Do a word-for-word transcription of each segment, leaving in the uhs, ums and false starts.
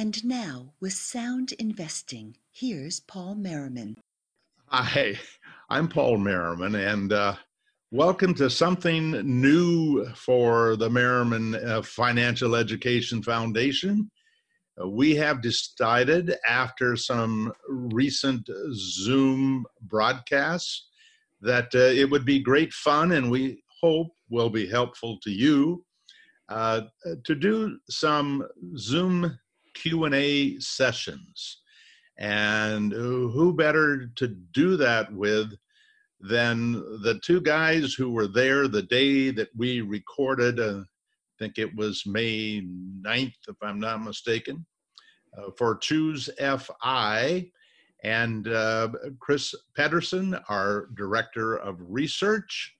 And now, with Sound Investing, here's Paul Merriman. Hi, I'm Paul Merriman, and uh, welcome to something new for the Merriman uh, Financial Education Foundation. Uh, we have decided, after some recent Zoom broadcasts, that uh, it would be great fun, and we hope will be helpful to you, uh, to do some Zoom Q and A sessions. And who better to do that with than the two guys who were there the day that we recorded, uh, I think it was May ninth, if I'm not mistaken, uh, for Choose F I, and uh, Chris Patterson, our Director of Research,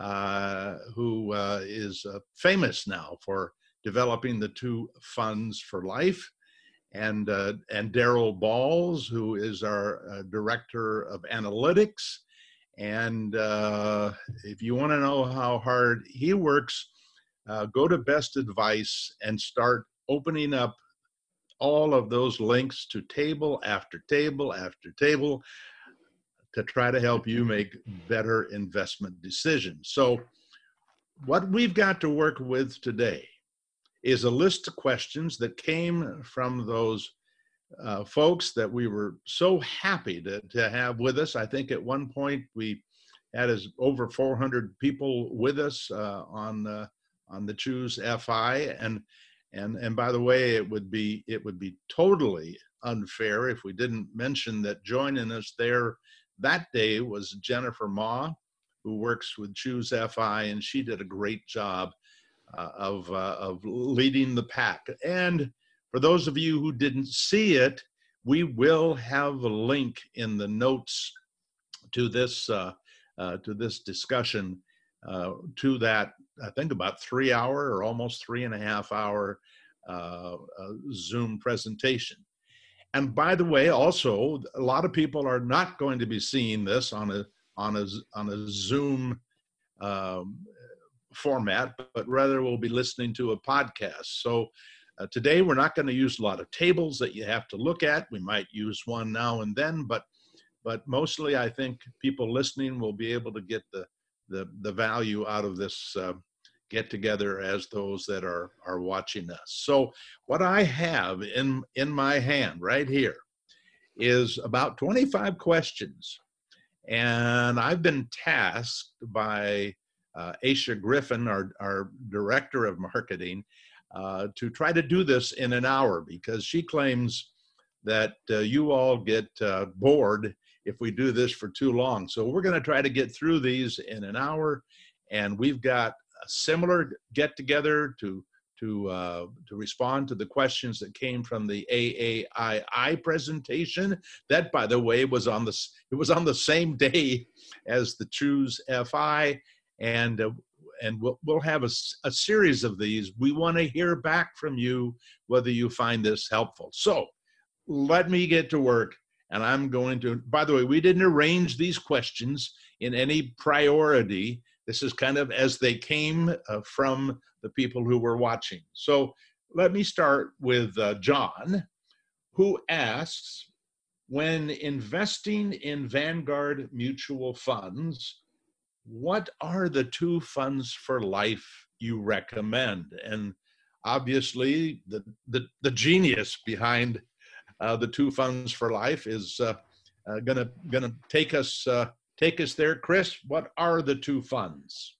uh, who uh, is uh, famous now for developing the two funds for life, and uh, and Daryl Balls, who is our uh, Director of Analytics. And uh, if you want to know how hard he works, uh, go to Best Advice and start opening up all of those links to table after table after table to try to help you make better investment decisions. So what we've got to work with today is a list of questions that came from those uh, folks that we were so happy to, to have with us. I think at one point we had as over four hundred people with us uh, on uh, on the Choose F I, and and and by the way, it would be it would be totally unfair if we didn't mention that joining us there that day was Jennifer Ma, who works with Choose F I, and she did a great job Uh, of, uh, of leading the pack. And for those of you who didn't see it, we will have a link in the notes to this, uh, uh, to this discussion, uh, to that, I think about three hour or almost three and a half hour uh, uh, Zoom presentation. And by the way, also, a lot of people are not going to be seeing this on a, on a, on a Zoom um, format, but rather we'll be listening to a podcast. So uh, today we're not going to use a lot of tables that you have to look at. We might use one now and then, but but mostly I think people listening will be able to get the the, the value out of this uh, get together as those that are are watching us. So what I have in in my hand right here is about twenty-five questions, and I've been tasked by Uh, Aisha Griffin, our, our Director of Marketing, uh, to try to do this in an hour, because she claims that uh, you all get uh, bored if we do this for too long. So we're going to try to get through these in an hour, and we've got a similar get-together to, to, uh, to respond to the questions that came from the A A I I presentation. That, by the way, was on the, it was on the same day as the Choose F I. And, uh, and we'll, we'll have a, a series of these. We want to hear back from you whether you find this helpful. So let me get to work, and I'm going to, by the way, we didn't arrange these questions in any priority. This is kind of as they came uh, from the people who were watching. So let me start with uh, John, who asks, when investing in Vanguard mutual funds, what are the two funds for life you recommend? And obviously, the the, the genius behind uh, the two funds for life is uh, uh, gonna gonna take us uh, take us there. Chris, what are the two funds?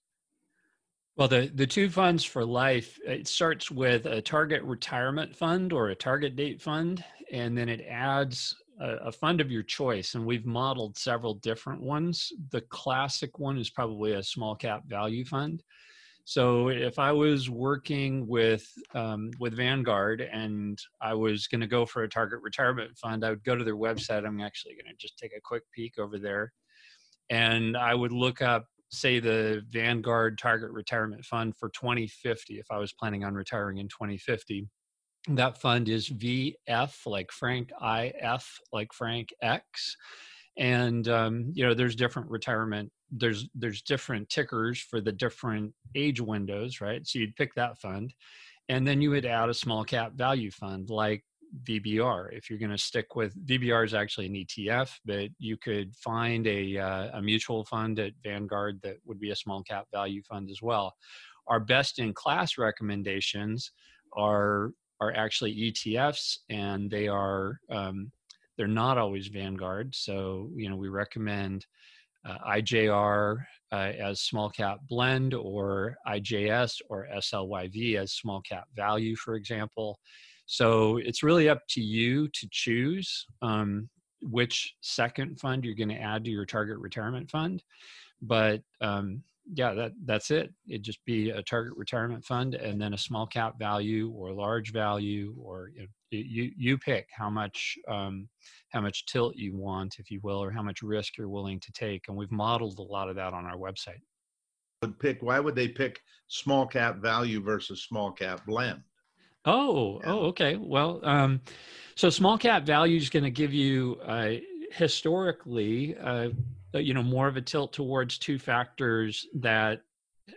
Well, the the two funds for life, it starts with a target retirement fund or a target date fund, and then it adds a fund of your choice, and we've modeled several different ones. The classic one is probably a small cap value fund. So if I was working with um, with Vanguard and I was going to go for a target retirement fund, I would go to their website. I'm actually going to just take a quick peek over there, and I would look up, say, the Vanguard target retirement fund for twenty fifty if I was planning on retiring in twenty fifty. That fund is V F like Frank, I F like Frank, X, and um, you know, there's different retirement. There's there's different tickers for the different age windows, right? So you'd pick that fund, and then you would add a small cap value fund like V B R. If you're going to stick with, V B R is actually an E T F, but you could find a, uh, a mutual fund at Vanguard that would be a small cap value fund as well. Our best in class recommendations are, are actually E T Fs, and they are, um, they're not always Vanguard. So, you know, we recommend uh, I J R uh, as small cap blend, or I J S or S L Y V as small cap value, for example. So it's really up to you to choose um, which second fund you're going to add to your target retirement fund. But um, yeah, that, that's it. It'd just be a target retirement fund and then a small cap value or large value, or you know, you, you pick how much, um, how much tilt you want, if you will, or how much risk you're willing to take. And we've modeled a lot of that on our website. Would pick, why would they pick small cap value versus small cap blend? Oh, oh, okay. Well, um, so small cap value is going to give you uh, historically, uh, you know, more of a tilt towards two factors that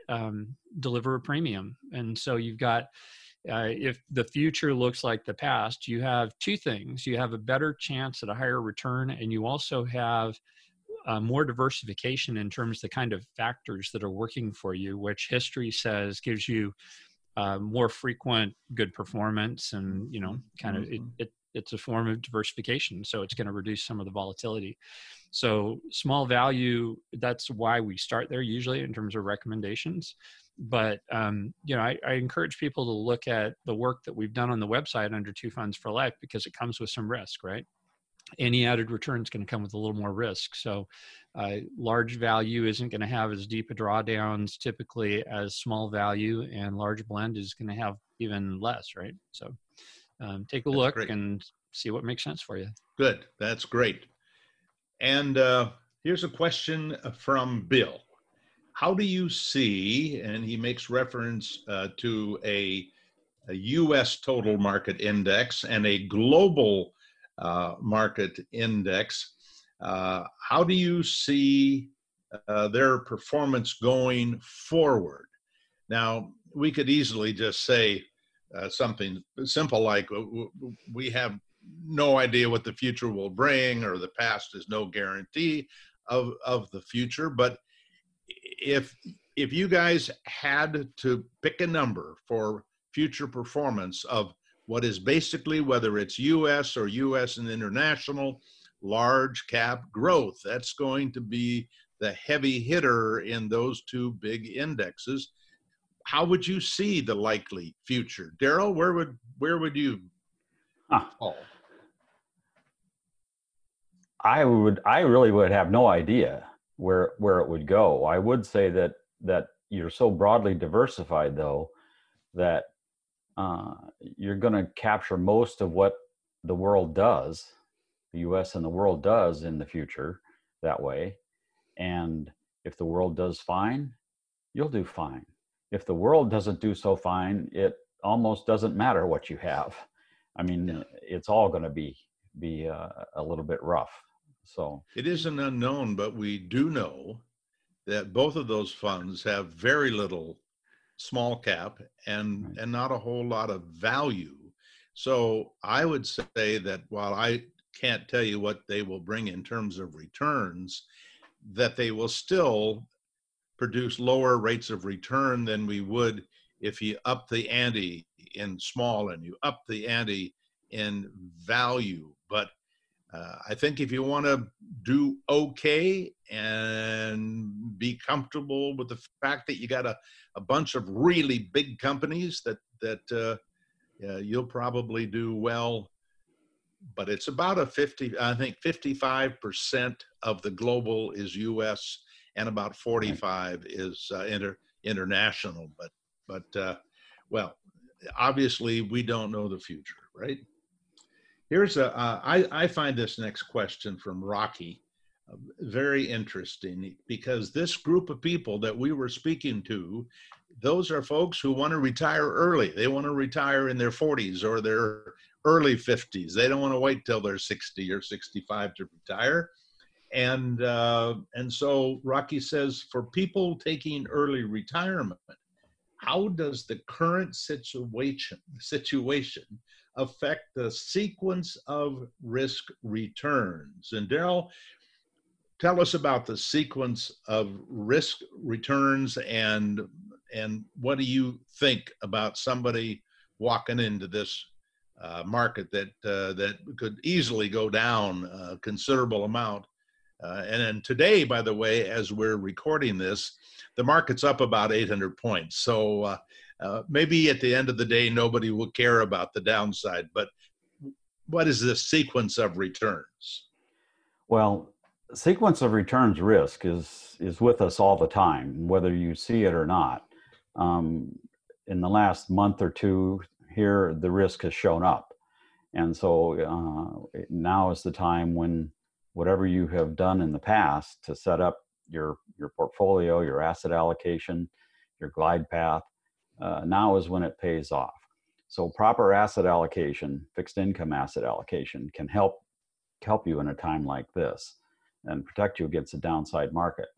um, deliver a premium. And so you've got, uh, if the future looks like the past, you have two things. You have a better chance at a higher return, and you also have Uh, more diversification in terms of the kind of factors that are working for you, which history says gives you Uh, more frequent good performance, and you know, kind of it, it, it's a form of diversification. So it's going to reduce some of the volatility. So small value, that's why we start there usually in terms of recommendations. But um, you know, I, I encourage people to look at the work that we've done on the website under Two Funds for Life, because it comes with some risk, right? Any added return is going to come with a little more risk. So uh, large value isn't going to have as deep a drawdowns typically as small value, and large blend is going to have even less, right? So um, take a That's look great. and see what makes sense for you. Good. That's great. And uh, here's a question from Bill. How do you see, and he makes reference uh, to a, a U S total market index and a global Uh, market index. Uh, how do you see uh, their performance going forward? Now, we could easily just say uh, something simple like, we have no idea what the future will bring, or the past is no guarantee of, of the future. But if, if you guys had to pick a number for future performance of what is basically, whether it's U S or U S and international, large cap growth, that's going to be the heavy hitter in those two big indexes. How would you see the likely future? Daryl, where would, where would you fall? I would, I really would have no idea where, where it would go. I would say that, that you're so broadly diversified though, that Uh, you're going to capture most of what the world does, the U S and the world does in the future that way. And if the world does fine, you'll do fine. If the world doesn't do so fine, it almost doesn't matter what you have. I mean, it's all going to be, be uh, a little bit rough. So it is an unknown, but we do know that both of those funds have very little small cap and right. and not a whole lot of value. So I would say that while I can't tell you what they will bring in terms of returns, that they will still produce lower rates of return than we would if you up the ante in small and you up the ante in value. But uh, I think if you want to do okay and be comfortable with the fact that you got a a bunch of really big companies, that that uh, yeah, you'll probably do well. But it's about a fifty, I think fifty-five percent of the global is U S and about forty-five is uh, inter international. But but uh, well, obviously we don't know the future, right? Here's a uh, I I find this next question from Rocky very interesting, because this group of people that we were speaking to, those are folks who want to retire early. They want to retire in their forties or their early fifties. They don't want to wait till they're sixty or sixty-five to retire. And, uh, and so Rocky says, for people taking early retirement, how does the current situation, situation affect the sequence of risk returns? And Daryl, tell us about the sequence of risk returns and, and what do you think about somebody walking into this uh, market that, uh, that could easily go down a considerable amount. Uh, and then today, by the way, as we're recording this, the market's up about eight hundred points. So uh, uh, maybe at the end of the day, nobody will care about the downside, but what is the sequence of returns? Well, sequence of returns risk is, is with us all the time, whether you see it or not. Um, in the last month or two here, the risk has shown up. And so uh, now is the time when whatever you have done in the past to set up your your portfolio, your asset allocation, your glide path, uh, now is when it pays off. So proper asset allocation, fixed income asset allocation, can help help you in a time like this and protect you against a downside market.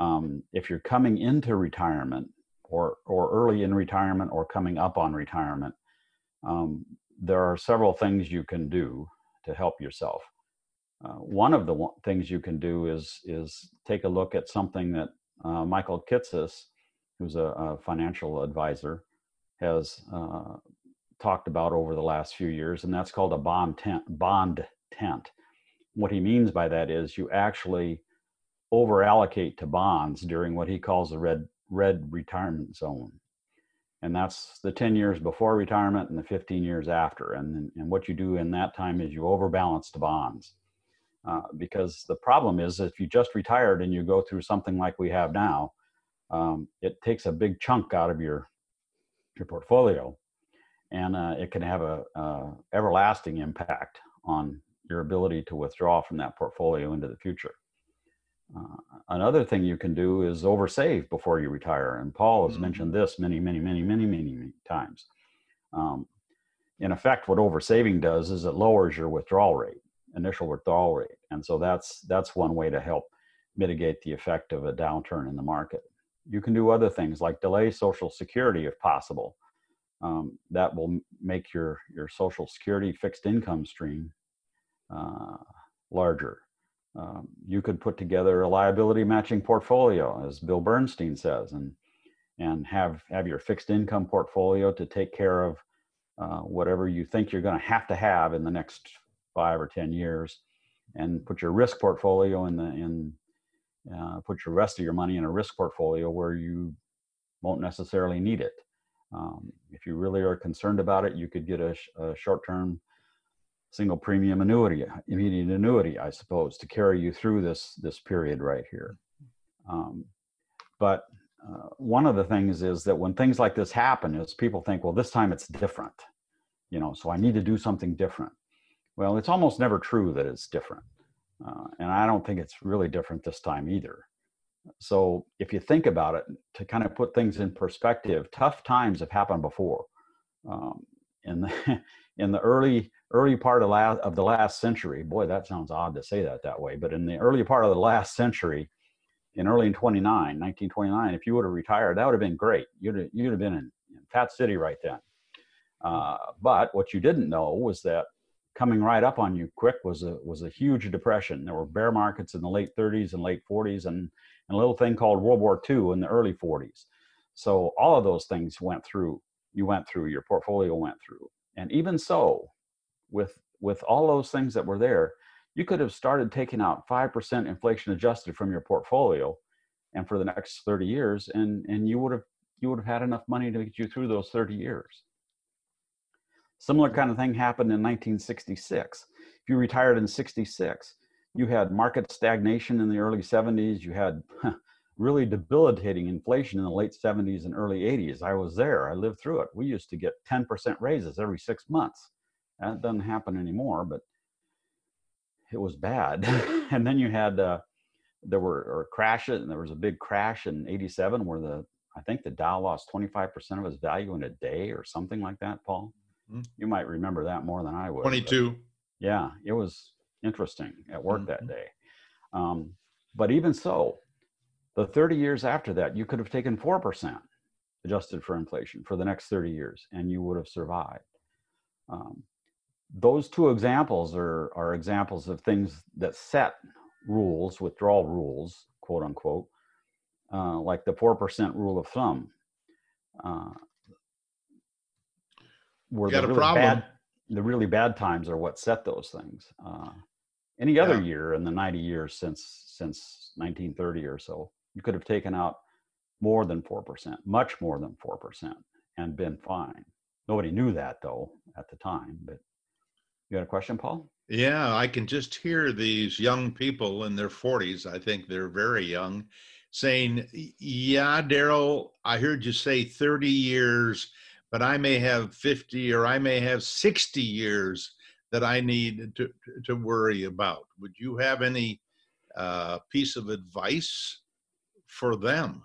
Um, if you're coming into retirement or, or early in retirement or coming up on retirement, um, there are several things you can do to help yourself. Uh, one of the one, things you can do is, is take a look at something that uh, Michael Kitsis, who's a, a financial advisor, has uh, talked about over the last few years, and that's called a bond tent, bond tent. What he means by that is you actually over-allocate to bonds during what he calls the red, red retirement zone. And that's the ten years before retirement and the fifteen years after. And, and what you do in that time is you overbalance to bonds. Uh, because the problem is if you just retired and you go through something like we have now, um, it takes a big chunk out of your, your portfolio, and uh, it can have a, a everlasting impact on your ability to withdraw from that portfolio into the future. Uh, another thing you can do is oversave before you retire. And Paul has mm-hmm. mentioned this many, many, many, many, many, many times. Um, in effect, what oversaving does is it lowers your withdrawal rate. Initial withdrawal rate. And so that's that's one way to help mitigate the effect of a downturn in the market. You can do other things like delay Social Security if possible. Um, that will make your, your Social Security fixed income stream uh, larger. Um, you could put together a liability matching portfolio, as Bill Bernstein says, and, and have, have your fixed income portfolio to take care of uh, whatever you think you're going to have to have in the next five or ten years, and put your risk portfolio in the in uh, put your rest of your money in a risk portfolio where you won't necessarily need it. Um, if you really are concerned about it, you could get a, sh a short-term single premium annuity, immediate annuity, I suppose, to carry you through this this period right here. Um, but uh, one of the things is that when things like this happen, is people think, well, this time it's different, you know, so I need to do something different. Well, it's almost never true that it's different. Uh, and I don't think it's really different this time either. So if you think about it, to kind of put things in perspective, tough times have happened before. Um, in the, in the early, early part of, la of the last century, boy, that sounds odd to say that that way, but in the early part of the last century, in early nineteen twenty-nine, if you would have retired, that would have been great. You'd have, you'd have been in, in Fat City right then. Uh, but what you didn't know was that coming right up on you quick was a, was a huge depression. There were bear markets in the late thirties and late forties, and, and a little thing called World War Two in the early forties. So all of those things went through, you went through, your portfolio went through. And even so, with, with all those things that were there, you could have started taking out five percent inflation adjusted from your portfolio and for the next thirty years, and, and you would have, you would have had enough money to get you through those thirty years. Similar kind of thing happened in nineteen sixty-six. If you retired in sixty-six, you had market stagnation in the early seventies. You had really debilitating inflation in the late seventies and early eighties. I was there. I lived through it. We used to get ten percent raises every six months. That doesn't happen anymore, but it was bad. And then you had, uh, there were or crashes, and there was a big crash in eighty-seven where the, I think the Dow lost twenty-five percent of its value in a day or something like that, Paul. You might remember that more than I would. twenty-two. Yeah, it was interesting at work mm-hmm. that day. Um, but even so, the thirty years after that, you could have taken four percent. adjusted for inflation for the next thirty years, and you would have survived. Um, those two examples are, are examples of things that set rules, withdrawal rules, quote unquote, uh, like the four percent rule of thumb. Uh, where the, really bad, the really bad times are what set those things. Uh, any yeah. other year in the ninety years since since nineteen thirty or so, you could have taken out more than four percent, much more than four percent, and been fine. Nobody knew that, though, at the time. But you had a question, Paul? Yeah, I can just hear these young people in their forties, I think they're very young, saying, yeah, Daryl, I heard you say thirty years, but I may have fifty or I may have sixty years that I need to, to worry about. Would you have any uh, piece of advice for them?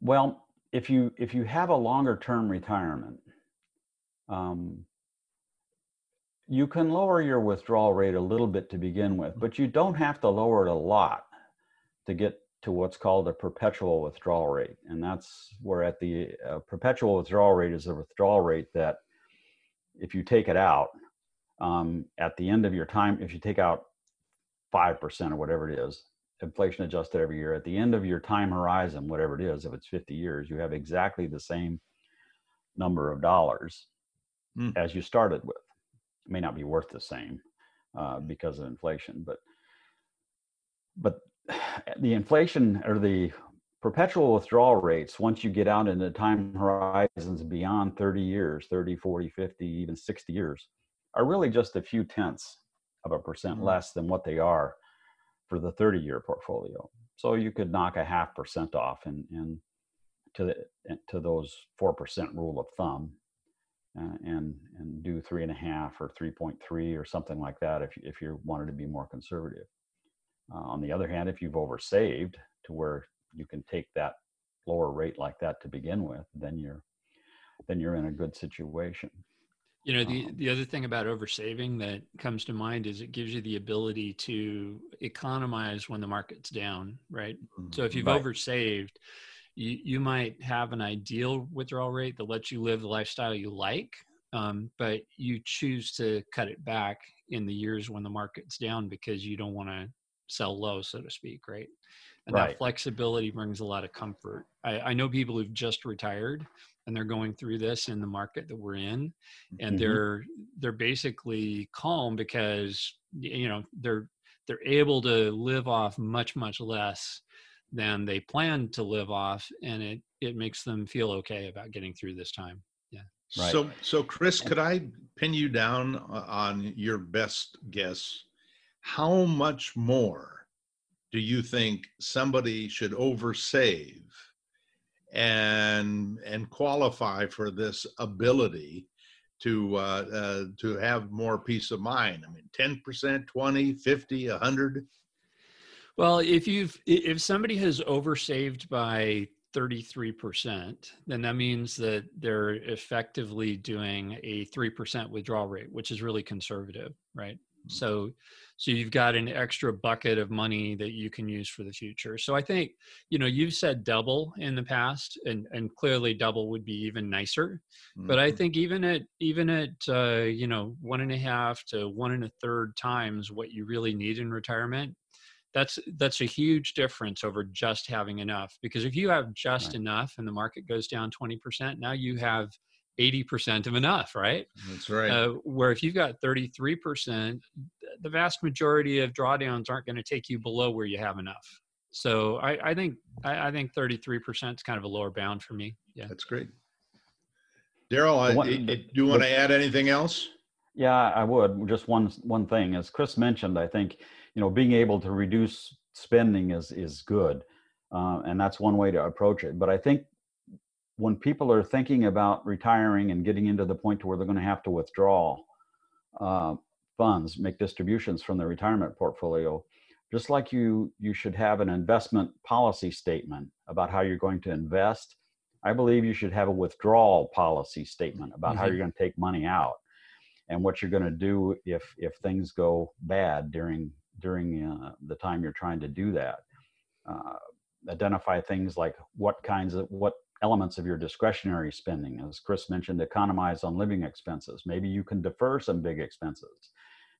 Well, if you if you have a longer term retirement, um, you can lower your withdrawal rate a little bit to begin with, but you don't have to lower it a lot to get to what's called a perpetual withdrawal rate. And that's where at the uh, perpetual withdrawal rate is a withdrawal rate that if you take it out um, at the end of your time, if you take out five percent or whatever it is, inflation adjusted every year, at the end of your time horizon, whatever it is, if it's fifty years, you have exactly the same number of dollars mm. as you started with. It may not be worth the same uh, because of inflation, but but the inflation or the perpetual withdrawal rates, once you get out into time horizons beyond thirty years, thirty, forty, fifty, even sixty years, are really just a few tenths of a percent less than what they are for the thirty year portfolio. So you could knock a half percent off and, and to the, to those four percent rule of thumb uh, and, and do three and a half or three point three or something like that if, if you wanted to be more conservative. Uh, on the other hand, if you've oversaved to where you can take that lower rate like that to begin with, then you're then you're in a good situation. You know, the, um, the other thing about oversaving that comes to mind is it gives you the ability to economize when the market's down, right? So if you've right. oversaved, you, you might have an ideal withdrawal rate that lets you live the lifestyle you like, um, but you choose to cut it back in the years when the market's down because you don't want to sell low, so to speak, right? And right. that flexibility brings a lot of comfort. I, I know people who've just retired and they're going through this in the market that we're in, and mm-hmm. they're they're basically calm because you know they're they're able to live off much much less than they planned to live off, and it it makes them feel okay about getting through this time. Yeah. Right. So so Chris, could I pin you down on your best guess? How much more do you think somebody should oversave and and qualify for this ability to uh, uh, to have more peace of mind? I mean, ten percent, twenty, fifty, one hundred? Well, if you've if somebody has oversaved by thirty-three percent, then that means that they're effectively doing a three percent withdrawal rate, which is really conservative, right? So, so you've got an extra bucket of money that you can use for the future. So I think, you know, you've said double in the past, and, and clearly double would be even nicer. Mm-hmm. But I think even at, even at, uh, you know, one and a half to one and a third times what you really need in retirement, that's, that's a huge difference over just having enough. Because if you have just right. enough and the market goes down twenty percent, now you have eighty percent of enough, right? That's right. Uh, where if you've got thirty-three percent, the vast majority of drawdowns aren't going to take you below where you have enough. So I, I think I, I think thirty-three percent is kind of a lower bound for me. Yeah, that's great. Daryl, do you want to add anything else? Yeah, I would. Just one one thing, as Chris mentioned, I think you know being able to reduce spending is is good, uh, and that's one way to approach it. But I think when people are thinking about retiring and getting into the point to where they're going to have to withdraw uh, funds, make distributions from their retirement portfolio, just like you, you should have an investment policy statement about how you're going to invest, I believe you should have a withdrawal policy statement about mm-hmm. how you're going to take money out and what you're going to do if if things go bad during during uh, the time you're trying to do that. Uh, identify things like what kinds of what elements of your discretionary spending. As Chris mentioned, economize on living expenses. Maybe you can defer some big expenses.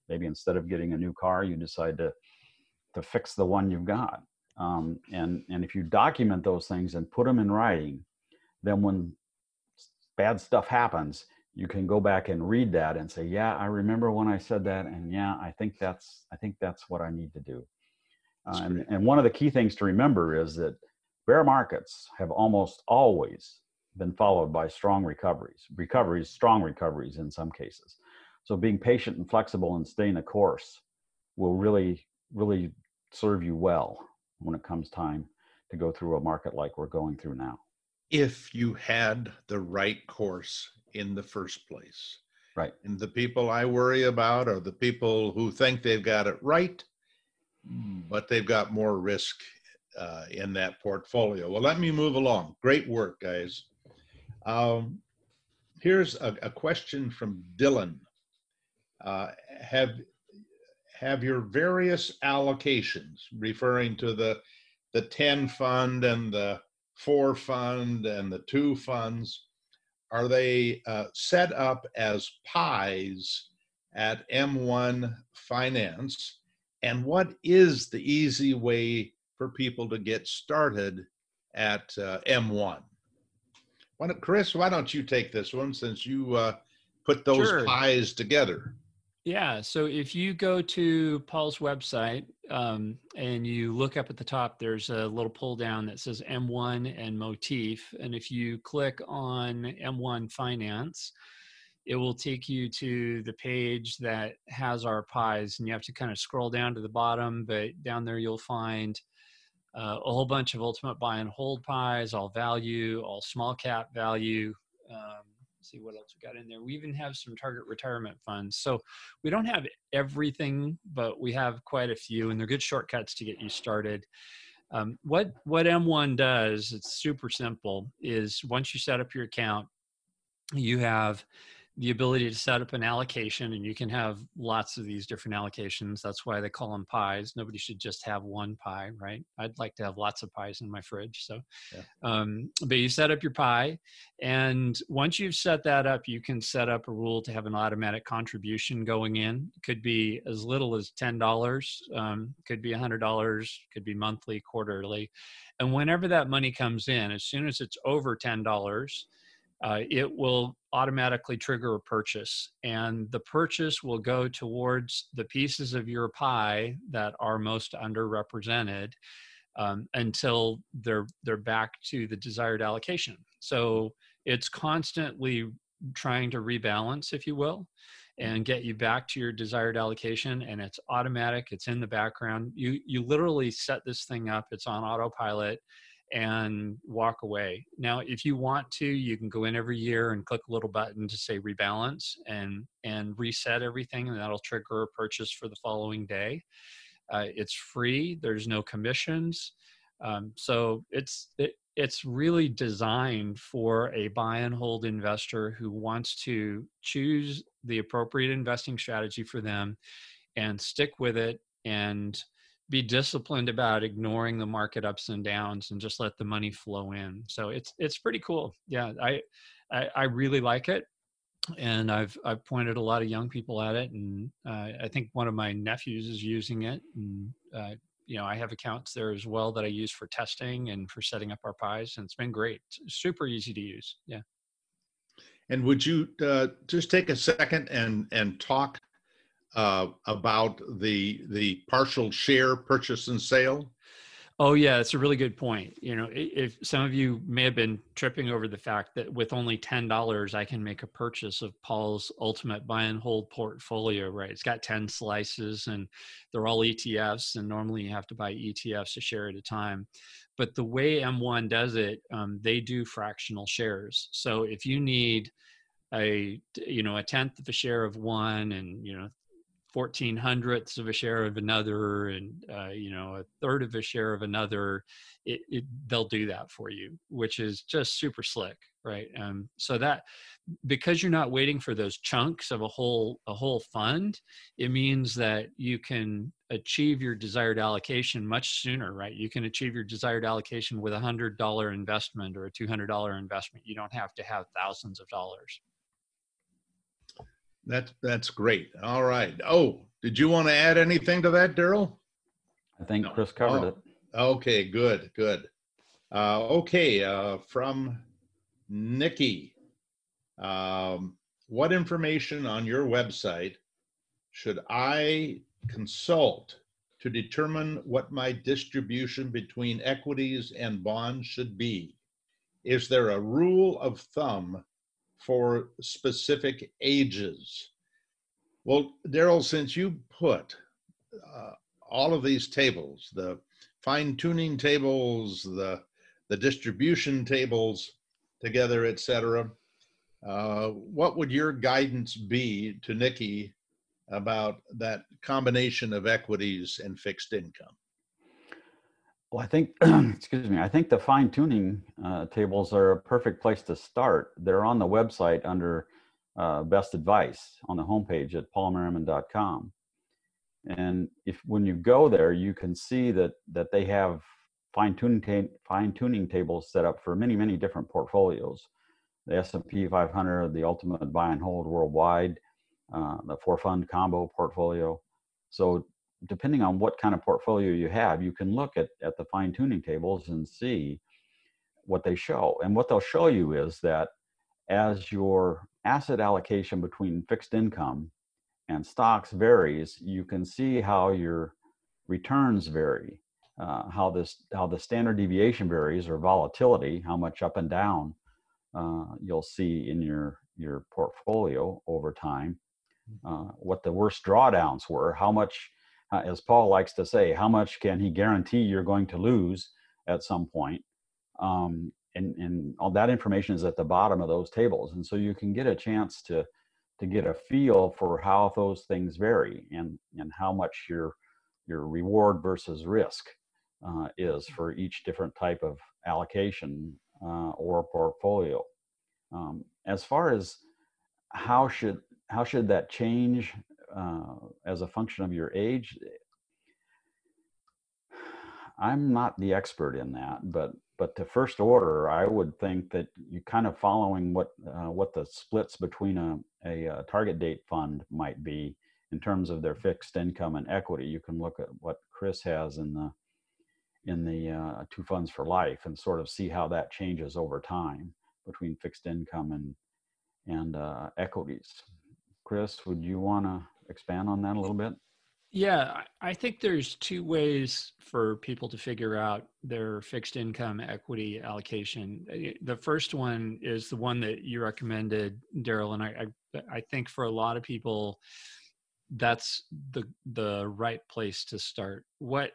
Maybe instead of getting a new car, you decide to, to fix the one you've got. Um, and, and if you document those things and put them in writing, then when bad stuff happens, you can go back and read that and say, yeah, I remember when I said that. And yeah, I think that's, I think that's what I need to do. Uh, and, and one of the key things to remember is that bear markets have almost always been followed by strong recoveries, recoveries, strong recoveries in some cases. So being patient and flexible and staying the course will really, really serve you well when it comes time to go through a market like we're going through now. If you had the right course in the first place. Right. And the people I worry about are the people who think they've got it right, but they've got more risk uh, in that portfolio. Well, let me move along. Great work, guys. Um, here's a, a question from Dylan. Uh, have have your various allocations, referring to the the ten fund and the four fund and the two funds, are they uh, set up as pies at M one Finance? And what is the easy way for people to get started at uh, M one? Why don't, Chris, why don't you take this one since you uh, put those sure. pies together? Yeah, so if you go to Paul's website um, and you look up at the top, there's a little pull down that says M one and Motif. And if you click on M one Finance, it will take you to the page that has our pies, and you have to kind of scroll down to the bottom, but down there you'll find uh, a whole bunch of ultimate buy and hold pies, all value, all small cap value. Um, see what else we got in there. We even have some target retirement funds. So we don't have everything, but we have quite a few, and they're good shortcuts to get you started. Um, what, what M one does, it's super simple, is once you set up your account, you have the ability to set up an allocation, and you can have lots of these different allocations. That's why they call them pies. Nobody should just have one pie, right? I'd like to have lots of pies in my fridge. So, yeah. um, but you set up your pie, and once you've set that up, you can set up a rule to have an automatic contribution going in. It could be as little as ten dollars, um, could be one hundred dollars, could be monthly, quarterly. And whenever that money comes in, as soon as it's over ten dollars, Uh, it will automatically trigger a purchase, and the purchase will go towards the pieces of your pie that are most underrepresented um, until they're they're back to the desired allocation. So it's constantly trying to rebalance, if you will, and get you back to your desired allocation, and it's automatic. It's in the background. You you literally set this thing up. It's on autopilot, and walk away. Now, if you want to, you can go in every year and click a little button to say rebalance and, and reset everything, and that'll trigger a purchase for the following day. Uh, it's free. There's no commissions. Um, so it's, it, it's really designed for a buy and hold investor who wants to choose the appropriate investing strategy for them and stick with it, and be disciplined about ignoring the market ups and downs and just let the money flow in. So it's it's pretty cool. Yeah, I I, I really like it, and I've I've pointed a lot of young people at it, and uh, I think one of my nephews is using it. And uh, you know, I have accounts there as well that I use for testing and for setting up our pies, and it's been great. It's super easy to use. Yeah. And would you uh, just take a second and and talk Uh, about the the partial share purchase and sale? Oh yeah, that's a really good point. You know, if some of you may have been tripping over the fact that with only ten dollars, I can make a purchase of Paul's ultimate buy and hold portfolio, right? It's got ten slices, and they're all E T Fs, and normally you have to buy E T Fs a share at a time. But the way M one does it, um, they do fractional shares. So if you need a, you know, a tenth of a share of one, and, you know, fourteen hundredths of a share of another and, uh, you know, a third of a share of another, it, it, they'll do that for you, which is just super slick, right? Um, so that, because you're not waiting for those chunks of a whole, a whole fund, it means that you can achieve your desired allocation much sooner, right? You can achieve your desired allocation with a one hundred dollar investment or a two hundred dollar investment. You don't have to have thousands of dollars. That's, that's great. All right. Oh, did you want to add anything to that, Daryl? I think no. Chris covered oh. it. Okay, good, good. Uh, okay, uh, from Nikki, um, what information on your website should I consult to determine what my distribution between equities and bonds should be? Is there a rule of thumb for specific ages? Well, Daryl, since you put uh, all of these tables, the fine-tuning tables, the, the distribution tables together, et cetera, uh, what would your guidance be to Nikki about that combination of equities and fixed income? Well, I think, excuse me, I think the fine-tuning uh, tables are a perfect place to start. They're on the website under uh, best advice on the homepage at paul merriman dot com. And if, when you go there, you can see that, that they have fine-tuning ta fine-tuning tables set up for many, many different portfolios. The S and P five hundred, the ultimate buy and hold worldwide, uh, the four-fund combo portfolio. So depending on what kind of portfolio you have, you can look at, at the fine-tuning tables and see what they show. And what they'll show you is that as your asset allocation between fixed income and stocks varies, you can see how your returns vary, uh, how, this, how the standard deviation varies, or volatility, how much up and down uh, you'll see in your, your portfolio over time, uh, what the worst drawdowns were, how much, Uh, as Paul likes to say, how much can he guarantee you're going to lose at some point? Um, and, and all that information is at the bottom of those tables. And so you can get a chance to, to get a feel for how those things vary and, and how much your, your reward versus risk uh, is for each different type of allocation uh, or portfolio. Um, as far as how should, how should that change Uh, as a function of your age, I'm not the expert in that, but but to first order, I would think that you're kind of following what uh, what the splits between a, a, a target date fund might be in terms of their fixed income and equity. You can look at what Chris has in the in the uh, two funds for life and sort of see how that changes over time between fixed income and and uh, equities. Chris, would you want to expand on that a little bit? Yeah, I think there's two ways for people to figure out their fixed income equity allocation. The first one is the one that you recommended, Daryl, and I, I, I think for a lot of people, that's the, the right place to start. What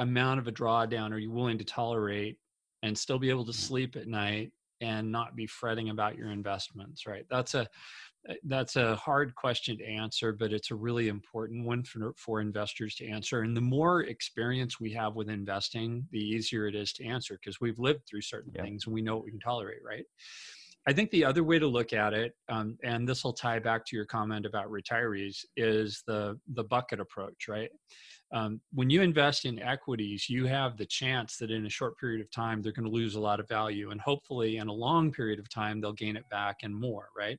amount of a drawdown are you willing to tolerate and still be able to sleep at night and not be fretting about your investments, right? That's a That's a hard question to answer, but it's a really important one for, for investors to answer. And the more experience we have with investing, the easier it is to answer because we've lived through certain yep. things and we know what we can tolerate, right? I think the other way to look at it, um, and this will tie back to your comment about retirees, is the, the bucket approach, right? Um, when you invest in equities, you have the chance that in a short period of time, they're going to lose a lot of value. And hopefully in a long period of time, they'll gain it back and more, right?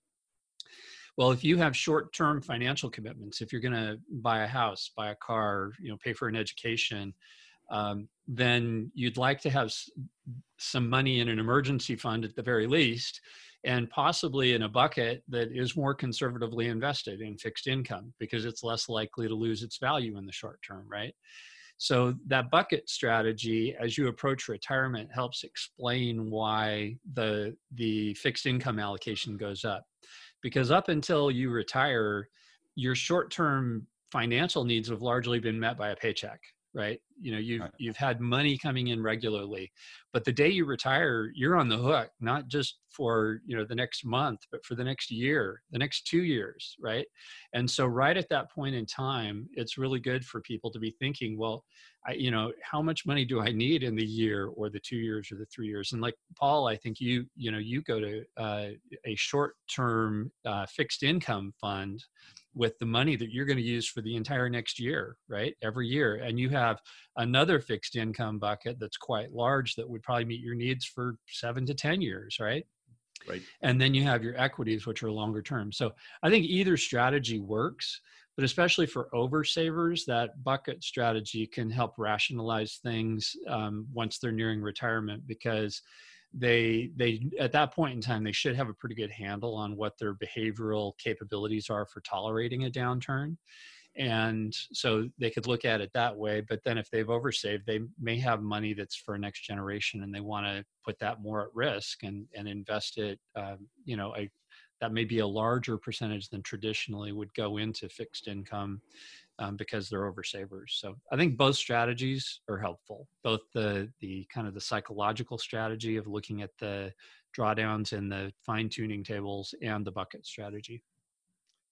Well, if you have short-term financial commitments, if you're going to buy a house, buy a car, you know, pay for an education, um, then you'd like to have some money in an emergency fund at the very least, and possibly in a bucket that is more conservatively invested in fixed income because it's less likely to lose its value in the short term, right? So that bucket strategy, as you approach retirement, helps explain why the, the fixed income allocation goes up. Because up until you retire, your short-term financial needs have largely been met by a paycheck, right? You know, you've, right. you've had money coming in regularly, but the day you retire, you're on the hook, not just for, you know, the next month, but for the next year, the next two years, right? And so right at that point in time, it's really good for people to be thinking, well, I, you know, how much money do I need in the year or the two years or the three years? And like Paul, I think you, you know, you go to uh, a short-term uh, fixed income fund with the money that you're going to use for the entire next year, right? Every year. And you have another fixed income bucket that's quite large that would probably meet your needs for seven to ten years, right? Right. And then you have your equities, which are longer term. So I think either strategy works, but especially for oversavers, that bucket strategy can help rationalize things um, once they're nearing retirement, because they, they, at that point in time, they should have a pretty good handle on what their behavioral capabilities are for tolerating a downturn. And so they could look at it that way. But then if they've oversaved, they may have money that's for next generation, and they want to put that more at risk and, and invest it, um, you know, a, that may be a larger percentage than traditionally would go into fixed income um, because they're oversavers. So I think both strategies are helpful, both the the kind of the psychological strategy of looking at the drawdowns and the fine-tuning tables, and the bucket strategy.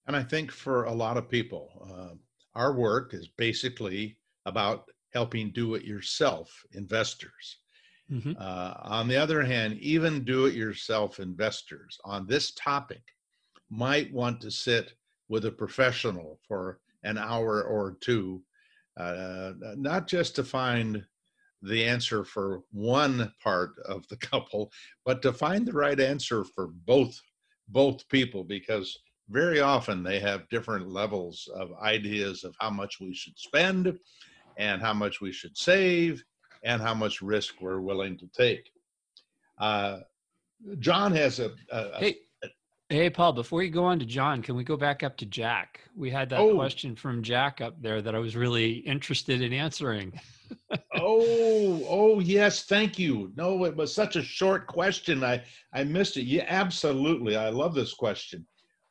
And I think for a lot of people, uh, our work is basically about helping do-it-yourself investors. Mm-hmm. Uh, on the other hand, even do-it-yourself investors on this topic might want to sit with a professional for an hour or two, uh, not just to find the answer for one part of the couple, but to find the right answer for both, both people, because very often they have different levels of ideas of how much we should spend and how much we should save and how much risk we're willing to take. Uh, John has a, a, a hey, hey, Paul, before you go on to John, can we go back up to Jack? We had that oh. question from Jack up there that I was really interested in answering. oh, oh yes, thank you. No, it was such a short question. I, I missed it. Yeah, absolutely. I love this question.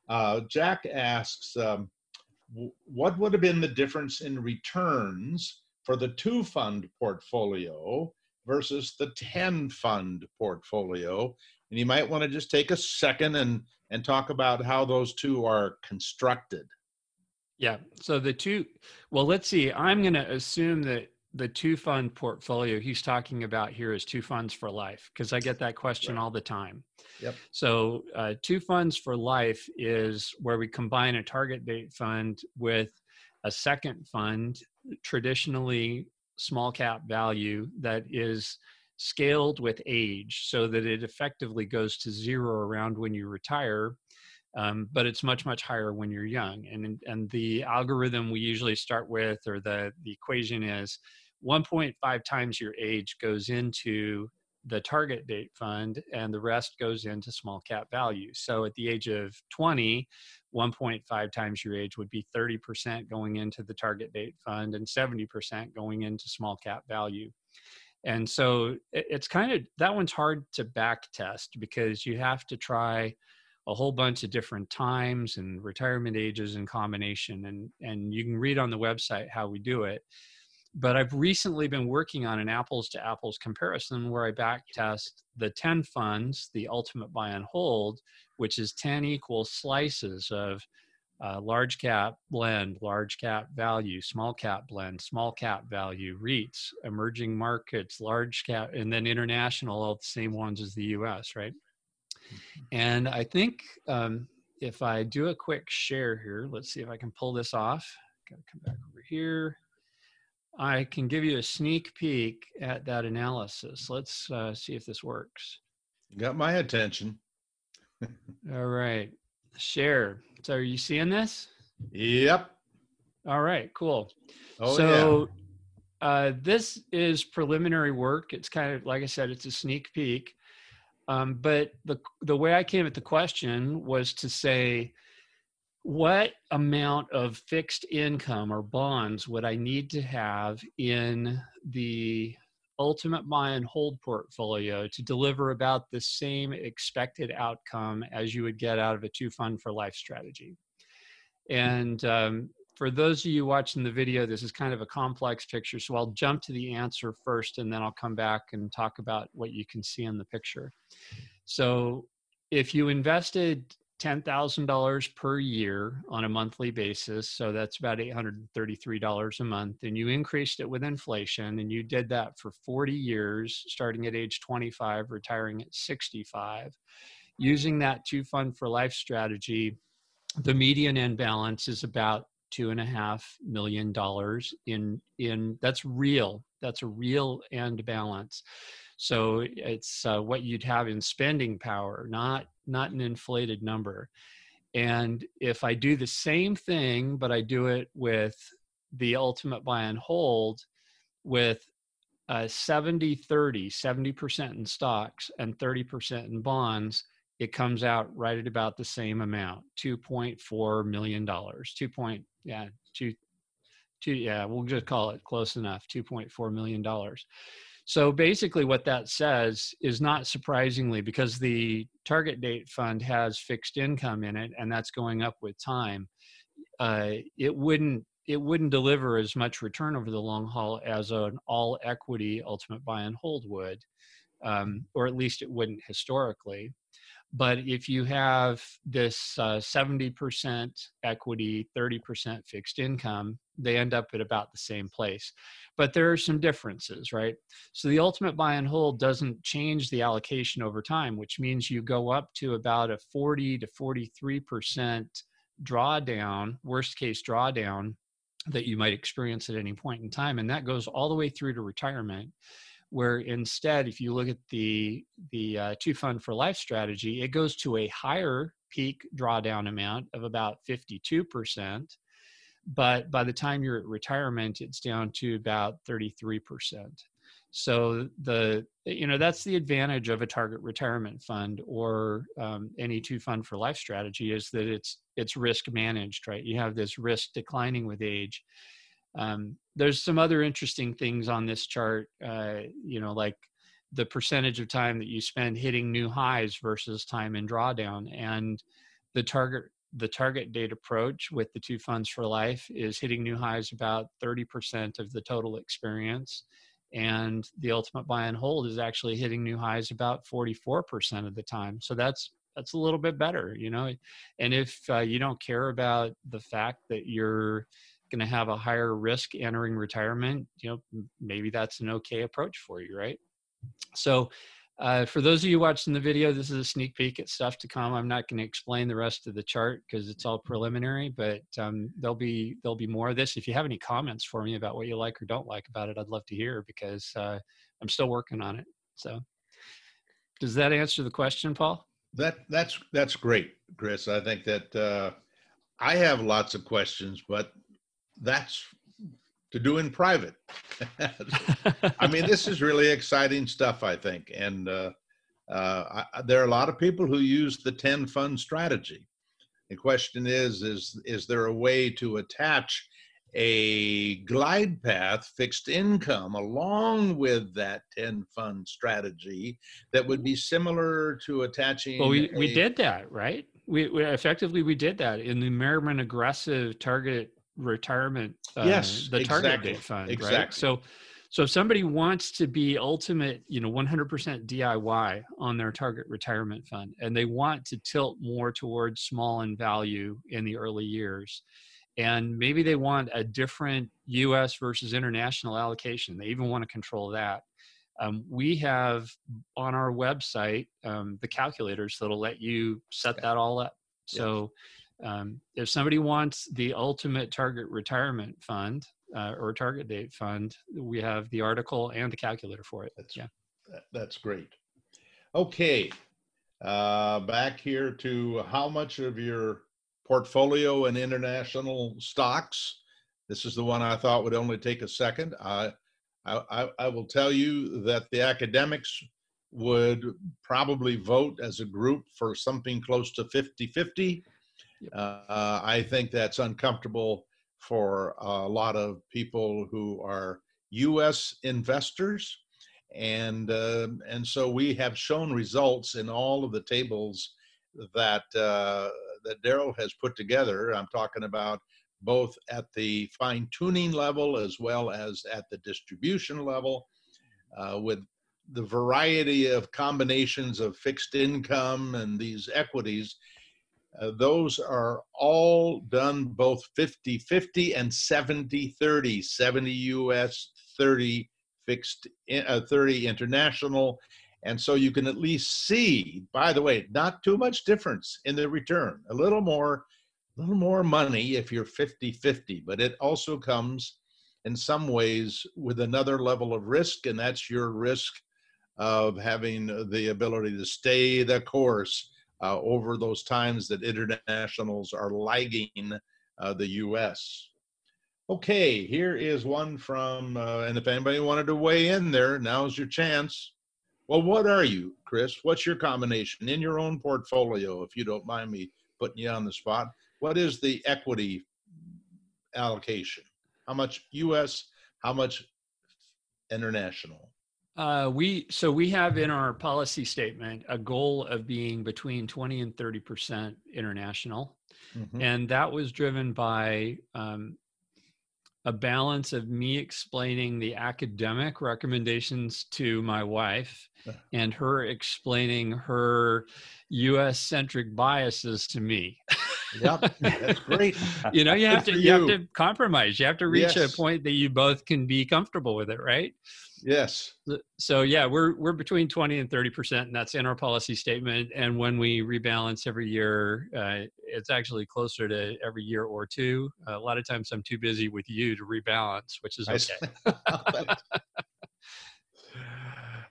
Uh, Jack asks, um, w- what would have been the difference in returns for the two fund portfolio versus the ten fund portfolio? And you might want to just take a second and, and talk about how those two are constructed. Yeah. So the two, well, let's see, I'm going to assume that the two fund portfolio he's talking about here is two funds for life, because I get that question right all the time. Yep. So uh, two funds for life is where we combine a target date fund with a second fund, traditionally small cap value, that is scaled with age so that it effectively goes to zero around when you retire. Um, but it's much, much higher when you're young. And, and the algorithm we usually start with, or the, the equation, is one point five times your age goes into the target date fund, and the rest goes into small cap value. So at the age of twenty, one point five times your age would be thirty percent going into the target date fund and seventy percent going into small cap value. And so it, it's kind of, that one's hard to back test, because you have to try a whole bunch of different times and retirement ages and combination. And, and you can read on the website how we do it. But I've recently been working on an apples to apples comparison where I back test the ten funds, the ultimate buy and hold, which is ten equal slices of uh, large cap blend, large cap value, small cap blend, small cap value, REITs, emerging markets, large cap, and then international, all the same ones as the U S, right? And I think um, if I do a quick share here, let's see if I can pull this off. Gotta come back over here. I can give you a sneak peek at that analysis. Let's uh, see if this works. You got my attention. All right, share. So are you seeing this? Yep. All right, cool. Oh, so yeah. uh, this is preliminary work. It's kind of, like I said, it's a sneak peek. Um, but the the way I came at the question was to say, what amount of fixed income or bonds would I need to have in the ultimate buy and hold portfolio to deliver about the same expected outcome as you would get out of a two fund for life strategy? And um, for those of you watching the video, this is kind of a complex picture, so I'll jump to the answer first, and then I'll come back and talk about what you can see in the picture. So if you invested ten thousand dollars per year on a monthly basis, so that's about eight hundred thirty-three dollars a month, and you increased it with inflation, and you did that for forty years, starting at age twenty-five, retiring at sixty-five, using that two fund for life strategy, the median end balance is about two and a half million dollars in, in that's real, that's a real end balance. So it's uh, what you'd have in spending power, not, not an inflated number. And if I do the same thing, but I do it with the ultimate buy and hold with seventy thirty, seventy percent in stocks and thirty percent in bonds, it comes out right at about the same amount, two point four million dollars, two point, yeah, two, two, yeah, we'll just call it close enough, two point four million dollars. So basically what that says is, not surprisingly, because the target date fund has fixed income in it, and that's going up with time, uh, it wouldn't it wouldn't deliver as much return over the long haul as an all equity ultimate buy and hold would, um, or at least it wouldn't historically. But if you have this uh, seventy percent equity, thirty percent fixed income, they end up at about the same place. But there are some differences, right? So the ultimate buy and hold doesn't change the allocation over time, which means you go up to about a forty to forty-three percent drawdown, worst case drawdown, that you might experience at any point in time. And that goes all the way through to retirement, where instead, if you look at the, the uh, two fund for life strategy, it goes to a higher peak drawdown amount of about fifty-two percent. But by the time you're at retirement, it's down to about thirty-three percent. So the, you know, that's the advantage of a target retirement fund or um, any two fund for life strategy, is that it's, it's risk managed, right? You have this risk declining with age. Um, there's some other interesting things on this chart, uh, you know, like the percentage of time that you spend hitting new highs versus time in drawdown, and the target the target date approach with the two funds for life is hitting new highs about thirty percent of the total experience, and the ultimate buy and hold is actually hitting new highs about forty-four percent of the time. So that's that's a little bit better, you know. And if uh, you don't care about the fact that you're going to have a higher risk entering retirement, you know, maybe that's an okay approach for you, right? So uh, for those of you watching the video, this is a sneak peek at stuff to come. I'm not going to explain the rest of the chart because it's all preliminary, but um, there'll be there'll be more of this. If you have any comments for me about what you like or don't like about it, I'd love to hear, because uh, I'm still working on it. So does that answer the question, Paul? That that's that's great, Chris. I think that uh, I have lots of questions, but that's to do in private. I mean, this is really exciting stuff, I think. And uh, uh, I, there are a lot of people who use the ten fund strategy. The question is, is, is there a way to attach a glide path fixed income along with that ten fund strategy that would be similar to attaching? Well, we, we did that, right? We, we effectively, we did that in the Merriman Aggressive Target Retirement, uh, yes, the target exactly. date fund, exactly. right? So, so if somebody wants to be ultimate, you know, one hundred percent D I Y on their target retirement fund, and they want to tilt more towards small and value in the early years, and maybe they want a different U S versus international allocation, they even want to control that. Um, we have on our website um, the calculators that'll let you set okay. that all up. So. Yes. Um, if somebody wants the ultimate target retirement fund uh, or target date fund, we have the article and the calculator for it. That's, yeah. that, that's great. Okay. Uh, back here to how much of your portfolio in international stocks. This is the one I thought would only take a second. I, I, I will tell you that the academics would probably vote as a group for something close to fifty fifty. Yep. Uh, I think that's uncomfortable for a lot of people who are U S investors. And, uh, and so we have shown results in all of the tables that, uh, that Daryl has put together. I'm talking about both at the fine-tuning level as well as at the distribution level, uh, with the variety of combinations of fixed income and these equities. Uh, those are all done both fifty fifty and seventy thirty, seventy U S, thirty fixed, uh, thirty international. And so you can at least see, by the way, not too much difference in the return, a little more, a little more money if you're fifty fifty, but it also comes in some ways with another level of risk, and that's your risk of having the ability to stay the course uh, over those times that internationals are lagging uh, the U S. Okay, here is one from, uh, and if anybody wanted to weigh in there, now's your chance. Well, what are you, Chris? What's your combination in your own portfolio, if you don't mind me putting you on the spot? What is the equity allocation? How much U S, how much international? Uh, we so we have in our policy statement a goal of being between twenty and thirty percent international. Mm-hmm. And that was driven by um, a balance of me explaining the academic recommendations to my wife and her explaining her U S-centric biases to me. Yep, that's great. You know, you have to, you. you have to compromise. You have to reach yes. a point that you both can be comfortable with it, right? Yes. So yeah, we're we're between twenty and thirty percent, and that's in our policy statement. And when we rebalance every year, uh, it's actually closer to every year or two. Uh, a lot of times I'm too busy with you to rebalance, which is okay.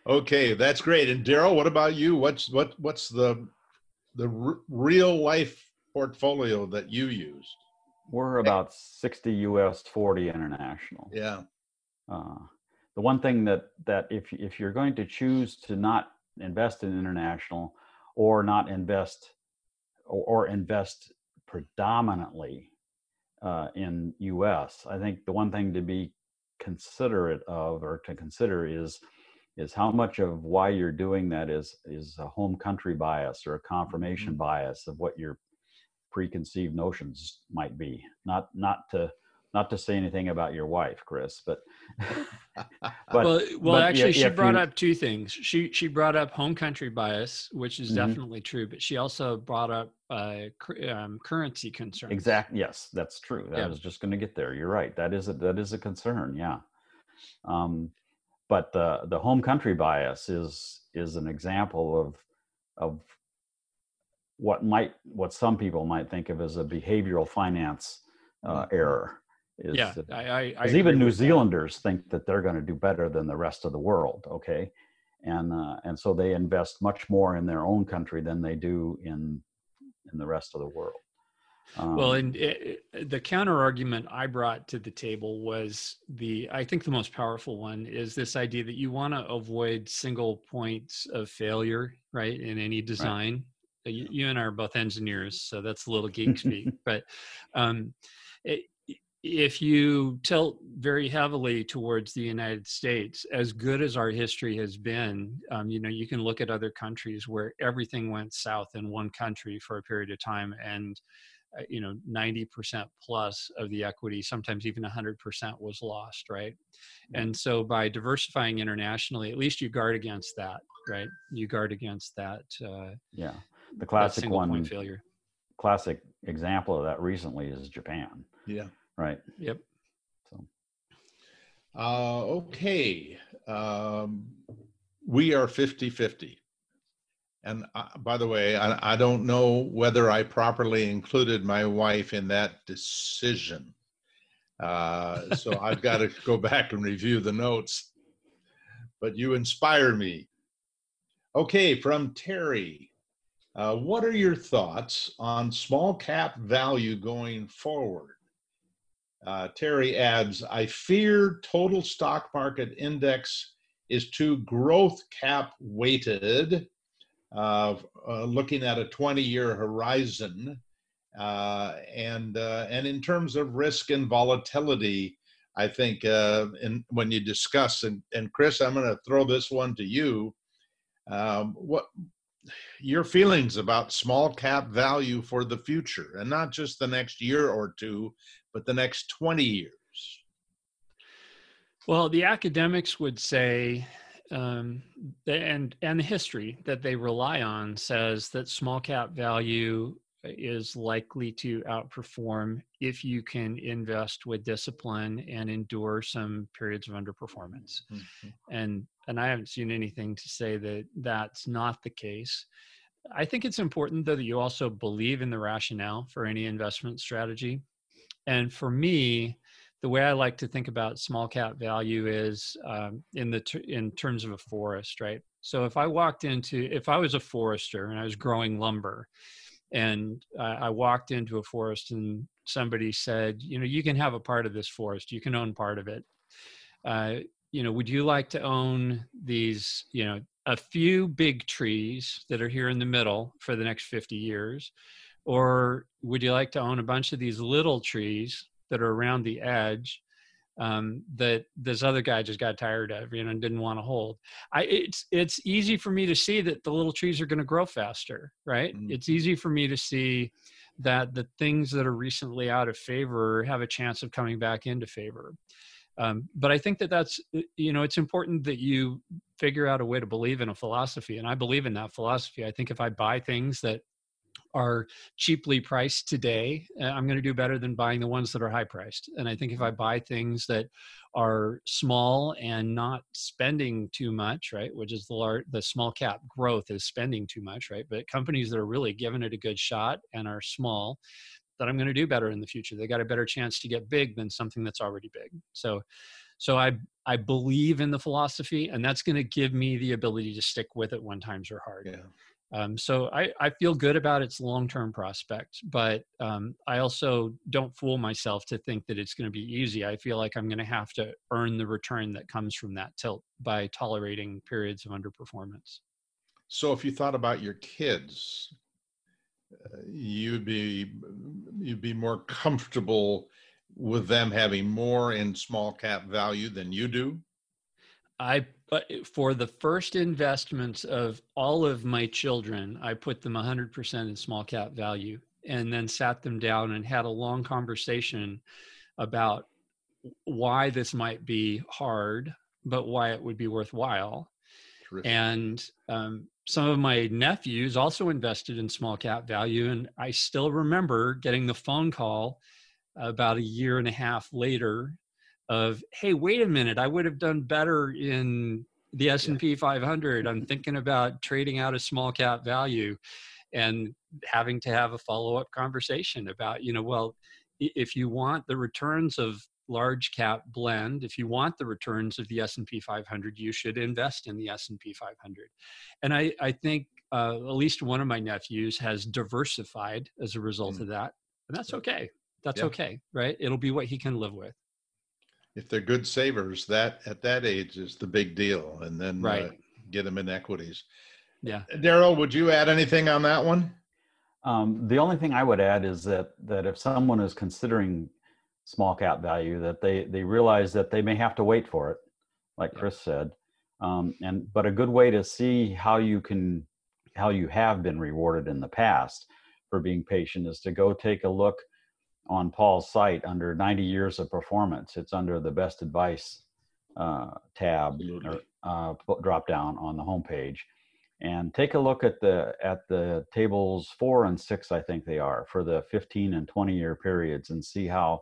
Okay, that's great. And Daryl, what about you? What's what what's the the r real life portfolio that you used? We're about sixty U S, forty international. Yeah. Uh, the one thing that that if if you're going to choose to not invest in international, or not invest, or, or invest predominantly uh, in U S, I think the one thing to be considerate of, or to consider, is is how much of why you're doing that is is a home country bias or a confirmation mm-hmm. bias of what you're preconceived notions might be. Not not to not to say anything about your wife, Chris, but but well, well but actually yeah, she brought you... up two things. She she brought up home country bias, which is mm-hmm. definitely true, but she also brought up uh, um, currency concerns. Exactly. Yes, that's true. That yeah. was just going to get there. You're right. That is a, that is a concern. Yeah. Um, but the the home country bias is is an example of of what might, what some people might think of as a behavioral finance uh, error. Is, yeah, uh, I, I, I even New Zealanders that. think that they're going to do better than the rest of the world. Okay, and uh, and so they invest much more in their own country than they do in in the rest of the world. Um, well, and it, it, the counter argument I brought to the table was the I think the most powerful one is this idea that you want to avoid single points of failure, right, in any design. Right. You and I are both engineers, so that's a little geek speak. But um, it, if you tilt very heavily towards the United States, as good as our history has been, um, you know, you can look at other countries where everything went south in one country for a period of time, and uh, you know, ninety percent plus of the equity, sometimes even one hundred percent, was lost, right? Mm-hmm. And so by diversifying internationally, at least you guard against that, right? You guard against that. Uh, yeah. The classic one, failure. classic example of that recently is Japan. Yeah. Right. Yep. So. Uh, okay. Um, we are fifty fifty. And I, by the way, I, I don't know whether I properly included my wife in that decision. Uh, so I've got to go back and review the notes. But you inspire me. Okay, from Terry. Uh, what are your thoughts on small cap value going forward? Uh, Terry adds, I fear total stock market index is too growth cap weighted, uh, uh, looking at a twenty year horizon. Uh, and, uh, and in terms of risk and volatility, I think uh, in, when you discuss, and, and Chris, I'm gonna throw this one to you. Um, what? Your feelings about small cap value for the future, and not just the next year or two, but the next twenty years? Well, the academics would say, um, and, and the history that they rely on says that small cap value is likely to outperform if you can invest with discipline and endure some periods of underperformance. Mm-hmm. And and I haven't seen anything to say that that's not the case. I think it's important, though, that you also believe in the rationale for any investment strategy. And for me, the way I like to think about small cap value is um, in the ter- in terms of a forest, right? So if I walked into, if I was a forester and I was growing lumber, and uh, I walked into a forest and somebody said, you know, you can have a part of this forest, you can own part of it. Uh, you know, would you like to own these, you know, a few big trees that are here in the middle for the next fifty years? Or would you like to own a bunch of these little trees that are around the edge um, that this other guy just got tired of, you know, and didn't want to hold? I, it's, it's easy for me to see that the little trees are going to grow faster, right? Mm-hmm. It's easy for me to see that the things that are recently out of favor have a chance of coming back into favor. Um, but I think that that's, you know, it's important that you figure out a way to believe in a philosophy. And I believe in that philosophy. I think if I buy things that are cheaply priced today, I'm going to do better than buying the ones that are high priced. And I think if I buy things that are small and not spending too much, right, which is the large, the small cap growth is spending too much, right? But companies that are really giving it a good shot and are small, that I'm going to do better in the future. They got a better chance to get big than something that's already big. So, so I I believe in the philosophy, and that's going to give me the ability to stick with it when times are hard. Yeah. Um, so I, I feel good about its long-term prospects, but um, I also don't fool myself to think that it's going to be easy. I feel like I'm going to have to earn the return that comes from that tilt by tolerating periods of underperformance. So if you thought about your kids, uh, you'd be you'd be more comfortable with them having more in small cap value than you do? I But for the first investments of all of my children, I put them one hundred percent in small cap value, and then sat them down and had a long conversation about why this might be hard, but why it would be worthwhile. Terrific. And um, some of my nephews also invested in small cap value, and I still remember getting the phone call about a year and a half later of, hey, wait a minute, I would have done better in the S and P five hundred. I'm thinking about trading out a small cap value, and having to have a follow-up conversation about, you know, well, if you want the returns of large cap blend, if you want the returns of the S and P five hundred, you should invest in the S and P five hundred. And I, I think uh, at least one of my nephews has diversified as a result mm. of that. And that's okay. That's yeah. okay, right? It'll be what he can live with. If they're good savers, that at that age is the big deal, and then right. uh, get them in equities. Yeah, Daryl, would you add anything on that one? Um, the only thing I would add is that that if someone is considering small cap value, that they they realize that they may have to wait for it, like yeah. Chris said. Um, and but a good way to see how you can how you have been rewarded in the past for being patient is to go take a look on Paul's site under ninety years of performance. It's under the best advice uh, tab or uh, drop down on the homepage, and take a look at the at the tables four and six, I think they are, for the fifteen and twenty year periods, and see how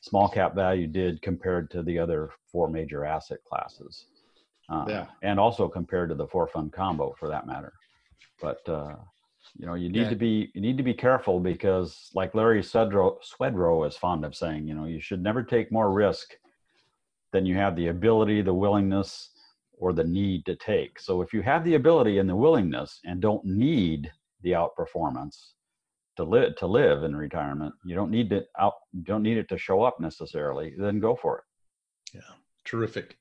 small cap value did compared to the other four major asset classes, uh, yeah. and also compared to the four fund combo for that matter. But uh, you know, you need yeah. to be you need to be careful, because like Larry Swedrow, Swedrow is fond of saying, you know, you should never take more risk than you have the ability, the willingness, or the need to take. So if you have the ability and the willingness and don't need the outperformance to live to live in retirement, you don't need to out don't need it to show up necessarily, then go for it. Yeah, terrific.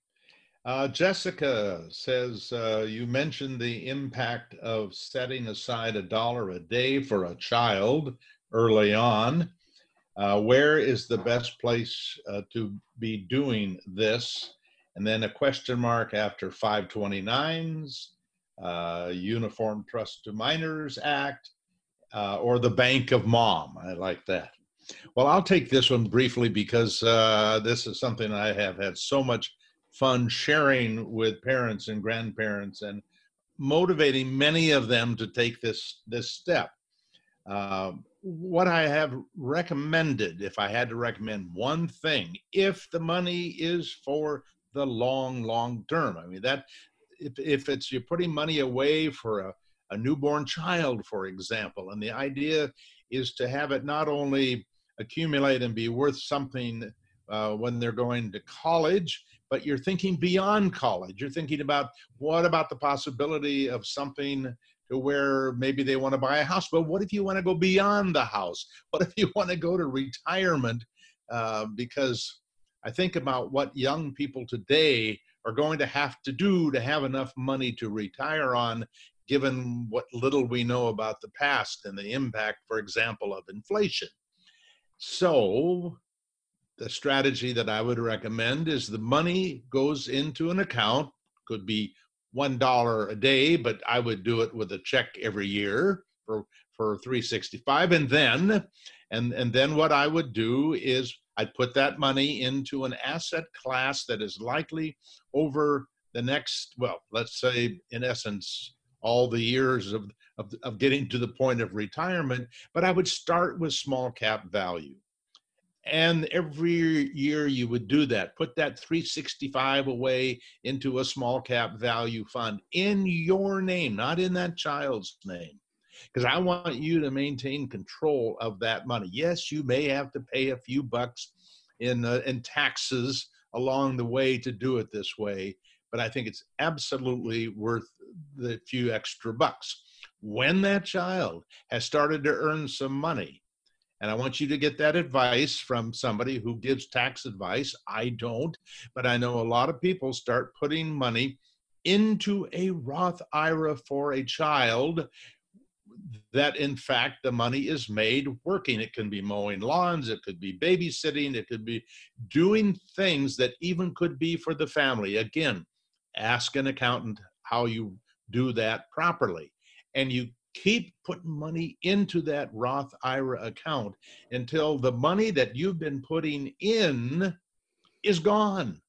Uh, Jessica says, uh, you mentioned the impact of setting aside a dollar a day for a child early on. Uh, where is the best place uh, to be doing this? And then a question mark after five twenty-nines, uh, Uniform Trust to Minors Act, uh, or the Bank of Mom. I like that. Well, I'll take this one briefly because uh, this is something I have had so much fun sharing with parents and grandparents and motivating many of them to take this, this step. Uh, what I have recommended, if I had to recommend one thing, if the money is for the long, long term, I mean, that if, if it's you're putting money away for a, a newborn child, for example, and the idea is to have it not only accumulate and be worth something uh, when they're going to college, but you're thinking beyond college. You're thinking about what about the possibility of something to where maybe they want to buy a house, but what if you want to go beyond the house? What if you want to go to retirement? Uh, because I think about what young people today are going to have to do to have enough money to retire on, given what little we know about the past and the impact, for example, of inflation. So the strategy that I would recommend is the money goes into an account, could be one dollar a day, but I would do it with a check every year for, for three sixty-five. And then, and, and then what I would do is I'd put that money into an asset class that is likely over the next, well, let's say in essence, all the years of, of, of getting to the point of retirement, but I would start with small cap value. And every year you would do that, put that three sixty-five away into a small cap value fund in your name, not in that child's name. Because I want you to maintain control of that money. Yes, you may have to pay a few bucks in, uh, in taxes along the way to do it this way, but I think it's absolutely worth the few extra bucks. When that child has started to earn some money, and I want you to get that advice from somebody who gives tax advice, I don't, but I know a lot of people start putting money into a Roth I R A for a child that in fact the money is made working. It can be mowing lawns, it could be babysitting, it could be doing things that even could be for the family. Again, ask an accountant how you do that properly. And you keep putting money into that Roth I R A account until the money that you've been putting in is gone.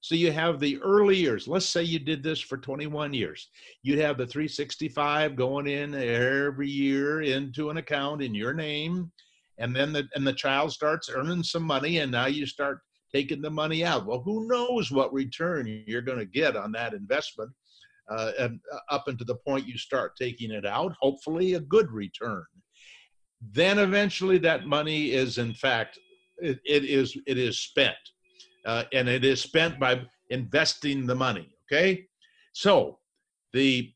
So you have the early years. Let's say you did this for twenty-one years. You'd have the three sixty-five going in every year into an account in your name. And then the, and the child starts earning some money, and now you start taking the money out. Well, who knows what return you're going to get on that investment. Uh, and up until the point you start taking it out, hopefully a good return. Then eventually that money is, in fact, it, it is it is spent, uh, and it is spent by investing the money. Okay, so the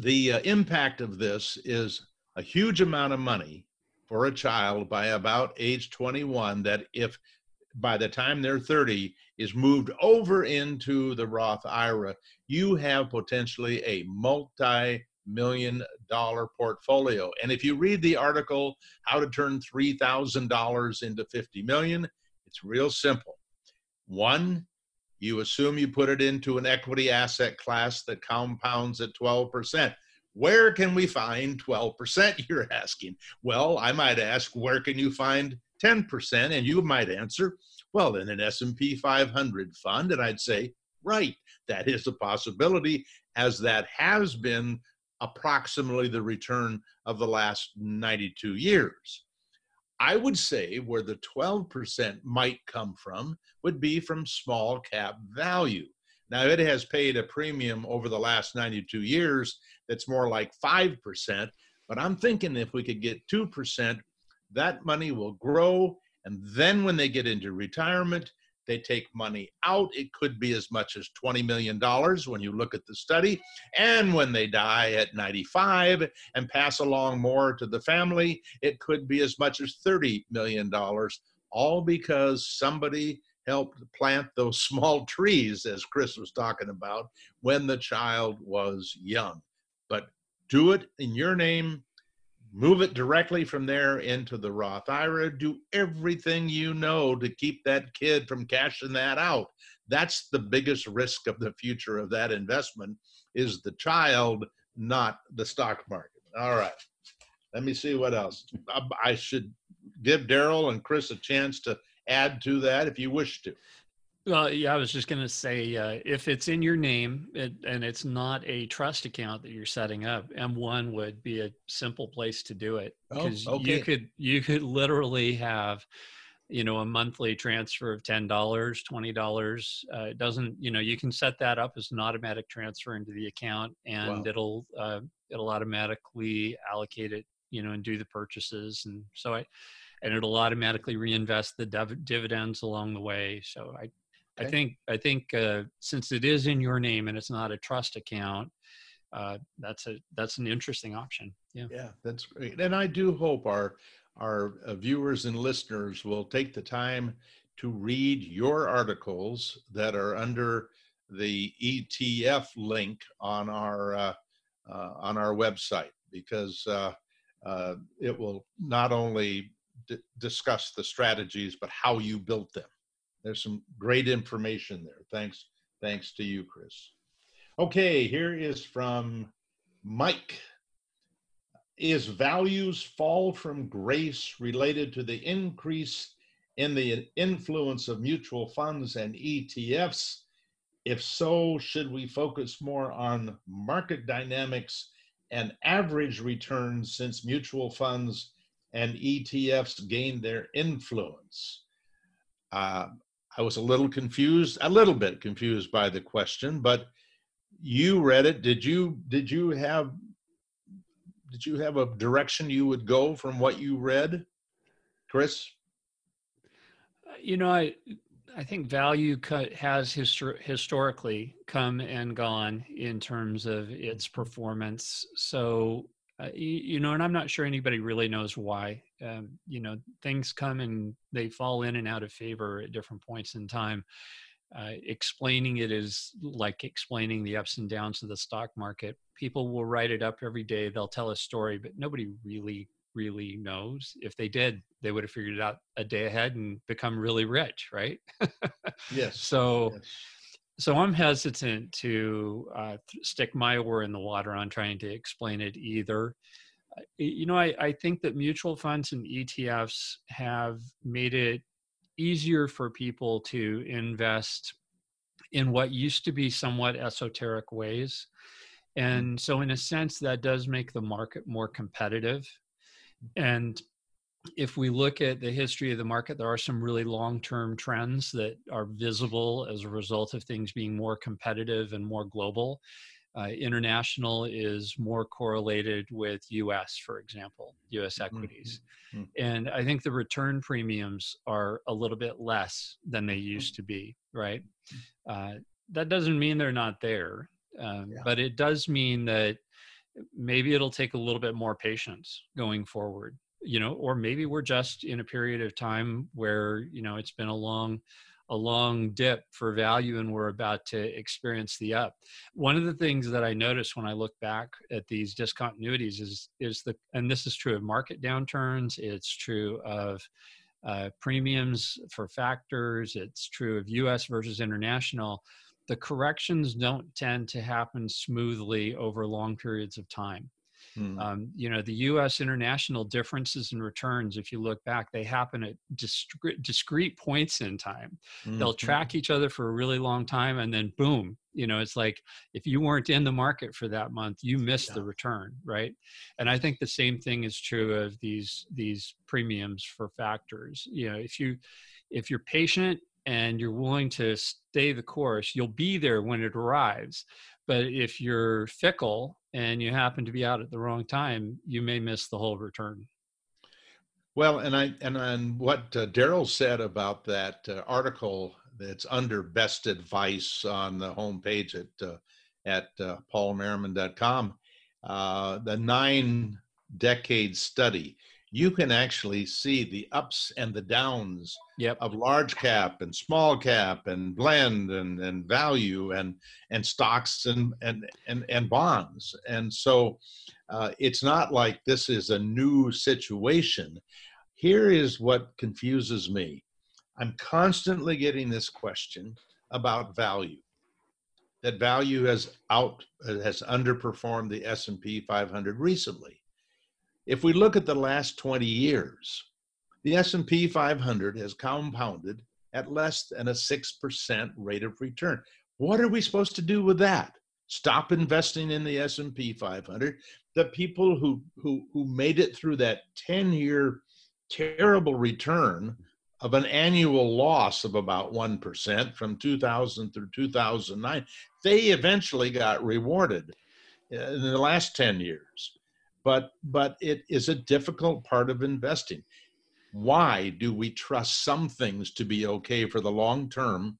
the uh, impact of this is a huge amount of money for a child by about age twenty-one. That if by the time they're thirty is moved over into the Roth I R A, you have potentially a multi-million dollar portfolio. And if you read the article, How to Turn three thousand dollars into fifty million, it's real simple. One, you assume you put it into an equity asset class that compounds at twelve percent. Where can we find twelve percent, you're asking? Well, I might ask, where can you find ten percent? And you might answer, well, in an S and P five hundred fund. And I'd say, right, that is a possibility, as that has been approximately the return of the last ninety-two years. I would say where the twelve percent might come from would be from small cap value. Now, it has paid a premium over the last ninety-two years that's more like five percent, but I'm thinking if we could get two percent, that money will grow, and then when they get into retirement, they take money out. It could be as much as twenty million dollars when you look at the study, and when they die at ninety-five and pass along more to the family, it could be as much as thirty million dollars, all because somebody helped plant those small trees, as Chris was talking about, when the child was young. But do it in your name. Move it directly from there into the Roth I R A. Do everything you know to keep that kid from cashing that out. That's the biggest risk of the future of that investment, is the child, not the stock market. All right. Let me see what else. I should give Daryl and Chris a chance to add to that if you wish to. Well, yeah, I was just going to say, uh, if it's in your name it, and it's not a trust account that you're setting up, M one would be a simple place to do it, because oh, okay. you could you could literally have, you know, a monthly transfer of ten dollars, twenty dollars. Uh, it doesn't, you know, you can set that up as an automatic transfer into the account, and wow. it'll uh, it'll automatically allocate it, you know, and do the purchases, and so I, and it'll automatically reinvest the div dividends along the way. So I. Okay. I think I think uh, since it is in your name and it's not a trust account, uh, that's a that's an interesting option. Yeah, yeah, that's great. And I do hope our our uh, viewers and listeners will take the time to read your articles that are under the E T F link on our uh, uh, on our website, because uh, uh, it will not only d discuss the strategies but how you built them. There's some great information there. Thanks, thanks to you, Chris. Okay, here is from Mike. Is values fall from grace related to the increase in the influence of mutual funds and E T Fs? If so, should we focus more on market dynamics and average returns since mutual funds and E T Fs gained their influence? Uh, I was a little confused, a little bit confused by the question, but you read it. Did you, did you have, did you have a direction you would go from what you read, Chris? You know, I, I think value has histor historically come and gone in terms of its performance. So, uh, you know, and I'm not sure anybody really knows why. Um, you know, things come and they fall in and out of favor at different points in time. Uh, explaining it is like explaining the ups and downs of the stock market. People will write it up every day. They'll tell a story, but nobody really, really knows. If they did, they would have figured it out a day ahead and become really rich, right? Yes. So, yes. So I'm hesitant to uh, stick my oar in the water on trying to explain it either. You know, I, I think that mutual funds and E T Fs have made it easier for people to invest in what used to be somewhat esoteric ways. And so in a sense, that does make the market more competitive. And if we look at the history of the market, there are some really long-term trends that are visible as a result of things being more competitive and more global. Uh, international is more correlated with U S, for example, U S equities. Mm-hmm. And I think the return premiums are a little bit less than they used to be, right? Uh, that doesn't mean they're not there, um, yeah. but it does mean that maybe it'll take a little bit more patience going forward, you know, or maybe we're just in a period of time where, you know, it's been a long a long dip for value and we're about to experience the up. One of the things that I notice when I look back at these discontinuities is, is the, and this is true of market downturns, it's true of uh, premiums for factors, it's true of U S versus international, the corrections don't tend to happen smoothly over long periods of time. Mm. Um, you know, the U S international differences in returns, if you look back, they happen at discrete, discrete points in time. Mm-hmm. They'll track each other for a really long time and then boom, you know, it's like if you weren't in the market for that month, you missed yeah. the return, right? And I think the same thing is true of these, these premiums for factors. You know, if you, if you're patient and you're willing to stay the course, you'll be there when it arrives. But if you're fickle and you happen to be out at the wrong time, you may miss the whole return. Well, and I and on what uh, Daryl said about that uh, article that's under best advice on the homepage at uh, at uh, paul merriman dot com, uh, the nine decade study, you can actually see the ups and the downs yep. of large cap and small cap and blend and, and value and and stocks and and and, and bonds. And so uh, it's not like this is a new situation. Here is what confuses me. I'm constantly getting this question about value, that value has out has underperformed the S and P five hundred recently. If we look at the last twenty years, The S and P five hundred has compounded at less than a six percent rate of return. What are we supposed to do with that? Stop investing in the S and P five hundred. The people who, who, who made it through that ten-year terrible return of an annual loss of about one percent from two thousand through two thousand nine, they eventually got rewarded in the last ten years. But, but it is a difficult part of investing. Why do we trust some things to be okay for the long term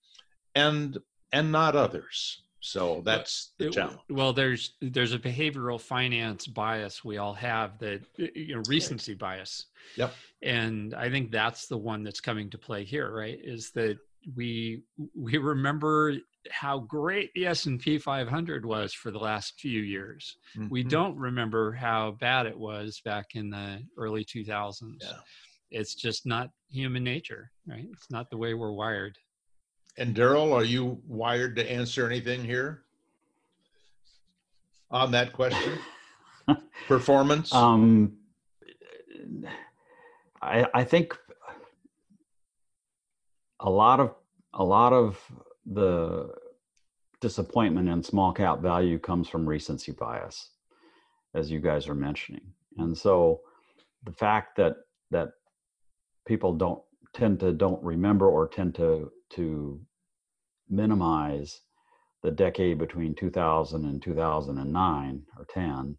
and and not others? So that's the challenge. Well, there's there's a behavioral finance bias we all have, that, you know, recency bias. Yep. And I think that's the one that's coming to play here, right? Is that we we remember how great the S and P five hundred was for the last few years. Mm-hmm. We don't remember how bad it was back in the early two thousands. Yeah. It's just not human nature, right? It's not the way we're wired. And Daryl, are you wired to answer anything here on that question? Performance? Um, I, I think a lot of a lot of the disappointment in small cap value comes from recency bias, as you guys are mentioning. And so the fact that that people don't tend to don't remember or tend to to minimize the decade between two thousand and two thousand nine or ten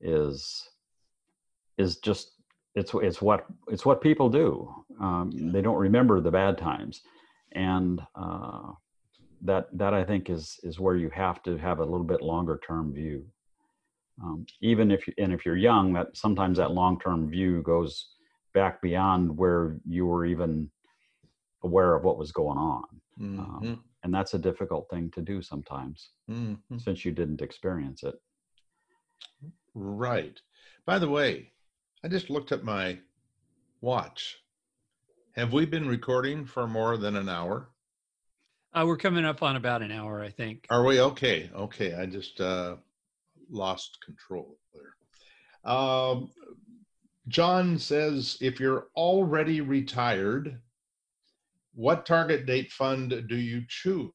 is is just it's it's what it's what people do. Um, yeah. They don't remember the bad times, and uh, that that I think is is where you have to have a little bit longer term view. Um, even if you, and if you're young, that sometimes that long term view goes back beyond where you were even aware of what was going on. Mm-hmm. Um, and that's a difficult thing to do sometimes, mm-hmm. since you didn't experience it. Right. By the way, I just looked at my watch. Have we been recording for more than an hour? Uh, we're coming up on about an hour, I think. Are we? Okay. Okay. I just uh, lost control there. Um, John says, if you're already retired, what target date fund do you choose?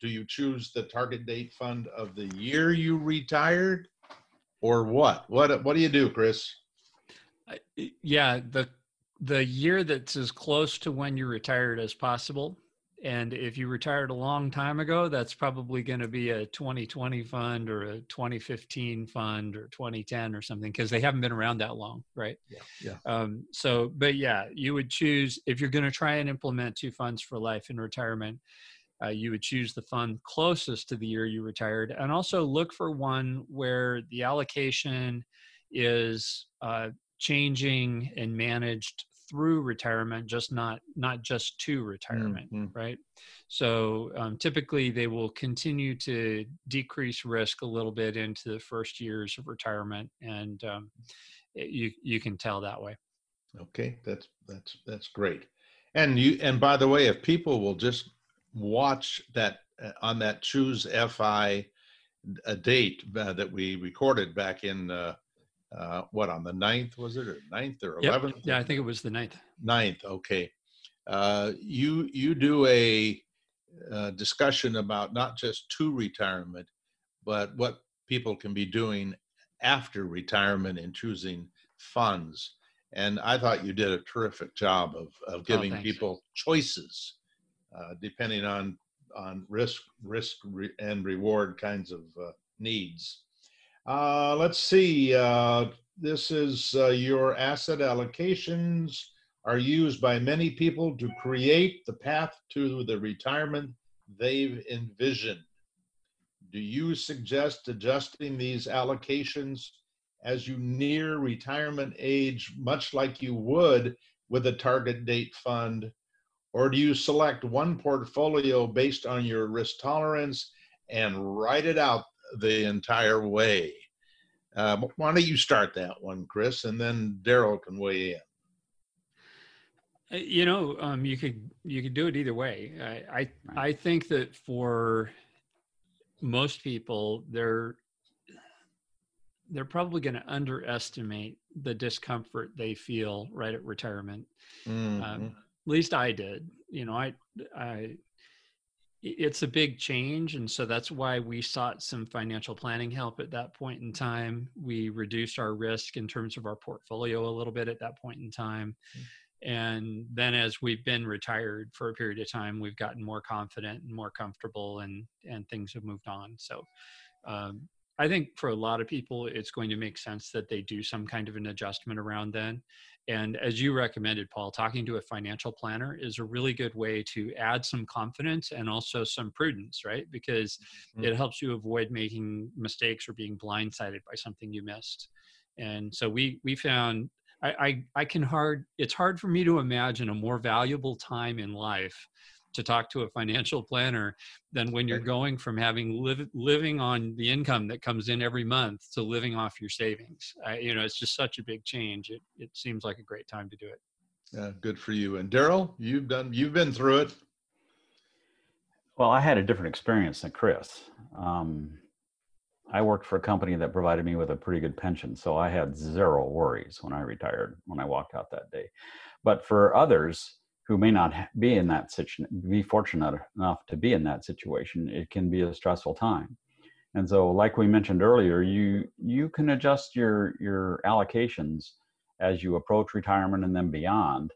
Do you choose the target date fund of the year you retired, or what? What what do you do, Chris? Uh, yeah, the the year that's as close to when you retired as possible. And if you retired a long time ago, that's probably going to be a twenty twenty fund or a twenty fifteen fund or twenty ten or something, because they haven't been around that long, right? Yeah. Yeah. Um, so, but yeah, you would choose, if you're going to try and implement two funds for life in retirement, uh, you would choose the fund closest to the year you retired, and also look for one where the allocation is uh, changing and managed through retirement, just not not just to retirement, mm-hmm. right? So um, typically they will continue to decrease risk a little bit into the first years of retirement, and um, it, you you can tell that way. Okay, that's that's that's great. And you and by the way, if people will just watch that uh, on that Choose F I a date uh, that we recorded back in. Uh, Uh, what, on the ninth, was it, or ninth or eleventh? Yep. Yeah, I think it was the ninth. ninth, okay. Uh, you, you do a uh, discussion about not just to retirement, but what people can be doing after retirement in choosing funds. And I thought you did a terrific job of, of giving oh, people choices, uh, depending on, on risk, risk re- and reward kinds of uh, needs. Uh, let's see, uh, this is uh, your asset allocations are used by many people to create the path to the retirement they've envisioned. Do you suggest adjusting these allocations as you near retirement age, much like you would with a target date fund? Or do you select one portfolio based on your risk tolerance and write it out the entire way? Uh, why don't you start that one, Chris, and then Daryl can weigh in. You know, um, you could you could do it either way. I I, right. I think that for most people, they're they're probably going to underestimate the discomfort they feel right at retirement. Mm-hmm. Um, at least I did. You know, I, I, it's a big change. And so that's why we sought some financial planning help at that point in time. We reduced our risk in terms of our portfolio a little bit at that point in time. And then as we've been retired for a period of time, we've gotten more confident and more comfortable, and, and things have moved on. So um, I think for a lot of people, it's going to make sense that they do some kind of an adjustment around then. And as you recommended, Paul, talking to a financial planner is a really good way to add some confidence and also some prudence, right? Because mm-hmm. it helps you avoid making mistakes or being blindsided by something you missed. And so we we found, I, I, I can hard, it's hard for me to imagine a more valuable time in life to talk to a financial planner than when you're going from having live, living on the income that comes in every month to living off your savings. I, you know, it's just such a big change. It it seems like a great time to do it. Yeah, good for you. And Daryl, you've done, you've been through it. Well, I had a different experience than Chris. Um, I worked for a company that provided me with a pretty good pension, so I had zero worries when I retired, when I walked out that day. But for others who may not be in that situation, be fortunate enough to be in that situation, it can be a stressful time. And so, like we mentioned earlier, you you can adjust your your allocations as you approach retirement and then beyond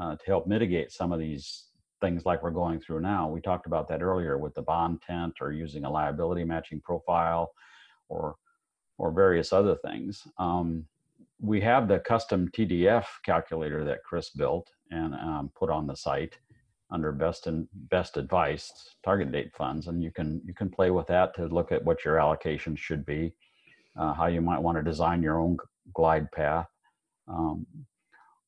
uh, to help mitigate some of these things like we're going through now. We talked about that earlier with the bond tent, or using a liability matching profile, or or various other things. Um, we have the custom T D F calculator that Chris built and um, put on the site under best and best advice target date funds, and you can you can play with that to look at what your allocations should be, uh, how you might want to design your own glide path. Um,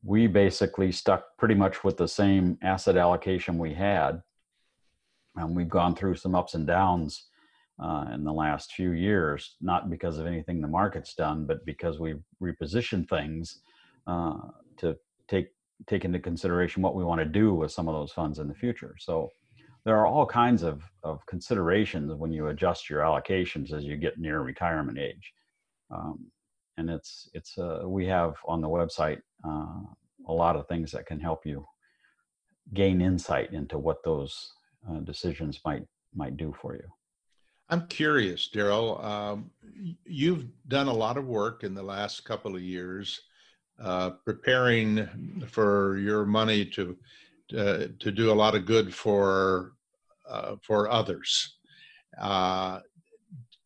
we basically stuck pretty much with the same asset allocation we had, and we've gone through some ups and downs uh, in the last few years, not because of anything the market's done, but because we've repositioned things uh, to take take into consideration what we want to do with some of those funds in the future. So there are all kinds of, of considerations when you adjust your allocations as you get near retirement age. Um, and it's, it's uh, we have on the website uh, a lot of things that can help you gain insight into what those uh, decisions might, might do for you. I'm curious, Daryl, um, you've done a lot of work in the last couple of years Uh, preparing for your money to uh, to do a lot of good for uh, for others. Uh,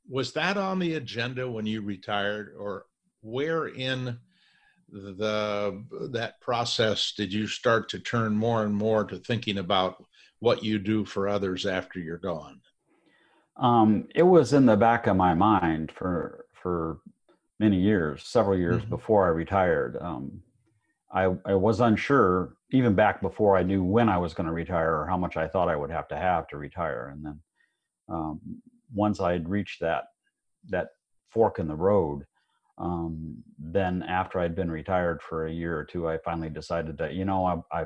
was that on the agenda when you retired, or where in the that process did you start to turn more and more to thinking about what you do for others after you're gone? Um, it was in the back of my mind for for. many years, several years mm-hmm. before I retired. Um, I, I was unsure, even back before I knew when I was going to retire or how much I thought I would have to have to retire. And then um, once I had reached that that fork in the road, um, then after I'd been retired for a year or two, I finally decided that, you know, I, I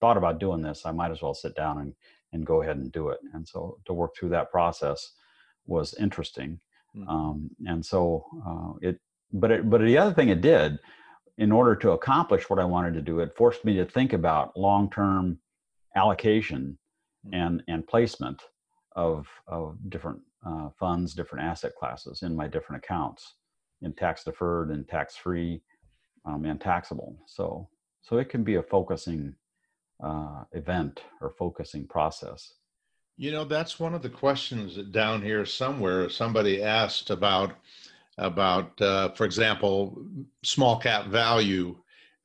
thought about doing this. I might as well sit down and, and go ahead and do it. And so to work through that process was interesting. Um, and so, uh, it, but it, but the other thing it did, in order to accomplish what I wanted to do, it forced me to think about long-term allocation and, and placement of, of different, uh, funds, different asset classes in my different accounts, in tax deferred and tax free, um, and taxable. So, so it can be a focusing, uh, event or focusing process. You know, that's one of the questions that down here somewhere somebody asked about, about uh, for example, small cap value.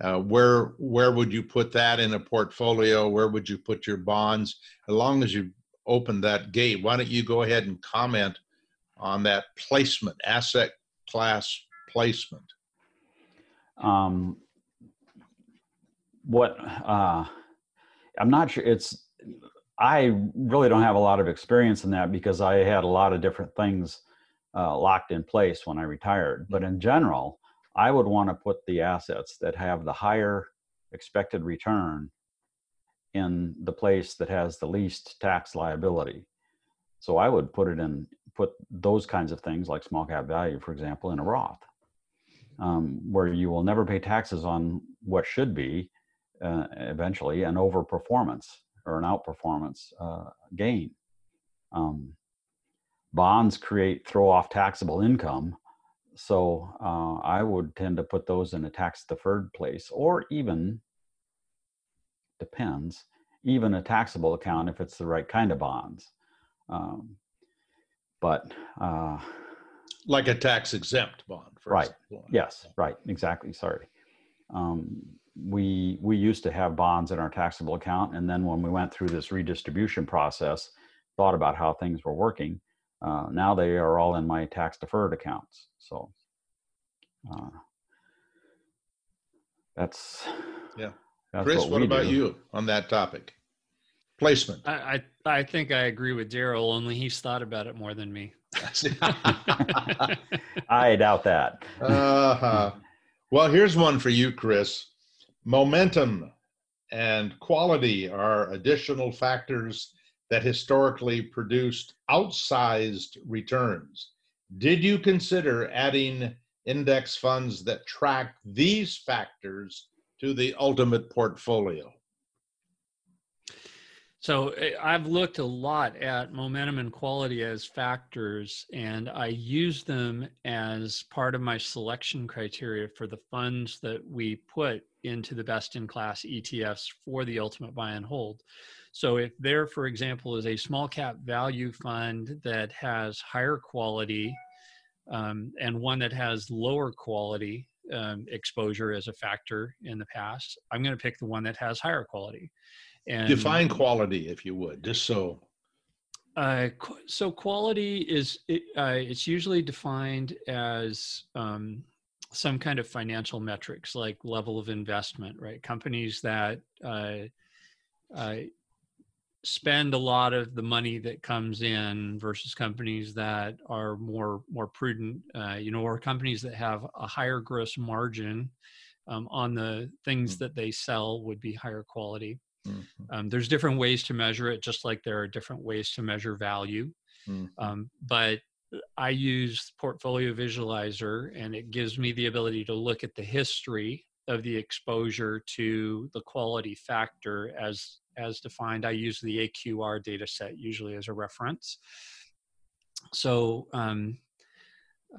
Uh, where where would you put that in a portfolio? Where would you put your bonds? As long as you open that gate, why don't you go ahead and comment on that placement, asset class placement? Um, what uh, I'm not sure it's. I really don't have a lot of experience in that because I had a lot of different things uh, locked in place when I retired. But in general, I would want to put the assets that have the higher expected return in the place that has the least tax liability. So I would put it in, put those kinds of things like small cap value, for example, in a Roth. um, where you will never pay taxes on what should be uh, eventually an overperformance or an outperformance uh, gain. Um, bonds create throw off taxable income. So uh, I would tend to put those in a tax deferred place, or even, depends, even a taxable account if it's the right kind of bonds. Um, but uh, like a tax exempt bond, for right? Example. Yes, right, exactly. Sorry, um, we we used to have bonds in our taxable account, and then when we went through this redistribution process, thought about how things were working. Uh, now they are all in my tax deferred accounts. So uh, that's yeah. That's Chris, what, what about do. you on that topic? Placement. I, I I think I agree with Daryl, only he's thought about it more than me. I doubt that. uh-huh. Well, here's one for you, Chris. Momentum and quality are additional factors that historically produced outsized returns. Did you consider adding index funds that track these factors to the ultimate portfolio? So I've looked a lot at momentum and quality as factors, and I use them as part of my selection criteria for the funds that we put into the best-in-class E T Fs for the ultimate buy and hold. So if there, for example, is a small cap value fund that has higher quality um, and one that has lower quality um, exposure as a factor in the past, I'm going to pick the one that has higher quality. And define quality, if you would, just so. Uh, qu- so quality is, it, uh, it's usually defined as um, some kind of financial metrics, like level of investment, right? Companies that uh, uh, spend a lot of the money that comes in versus companies that are more, more prudent, uh, you know, or companies that have a higher gross margin um, on the things mm-hmm. that they sell would be higher quality. Mm-hmm. Um, there's different ways to measure it, just like there are different ways to measure value. Mm-hmm. Um, but I use Portfolio Visualizer, and it gives me the ability to look at the history of the exposure to the quality factor as, as defined. I use the A Q R data set usually as a reference. So um,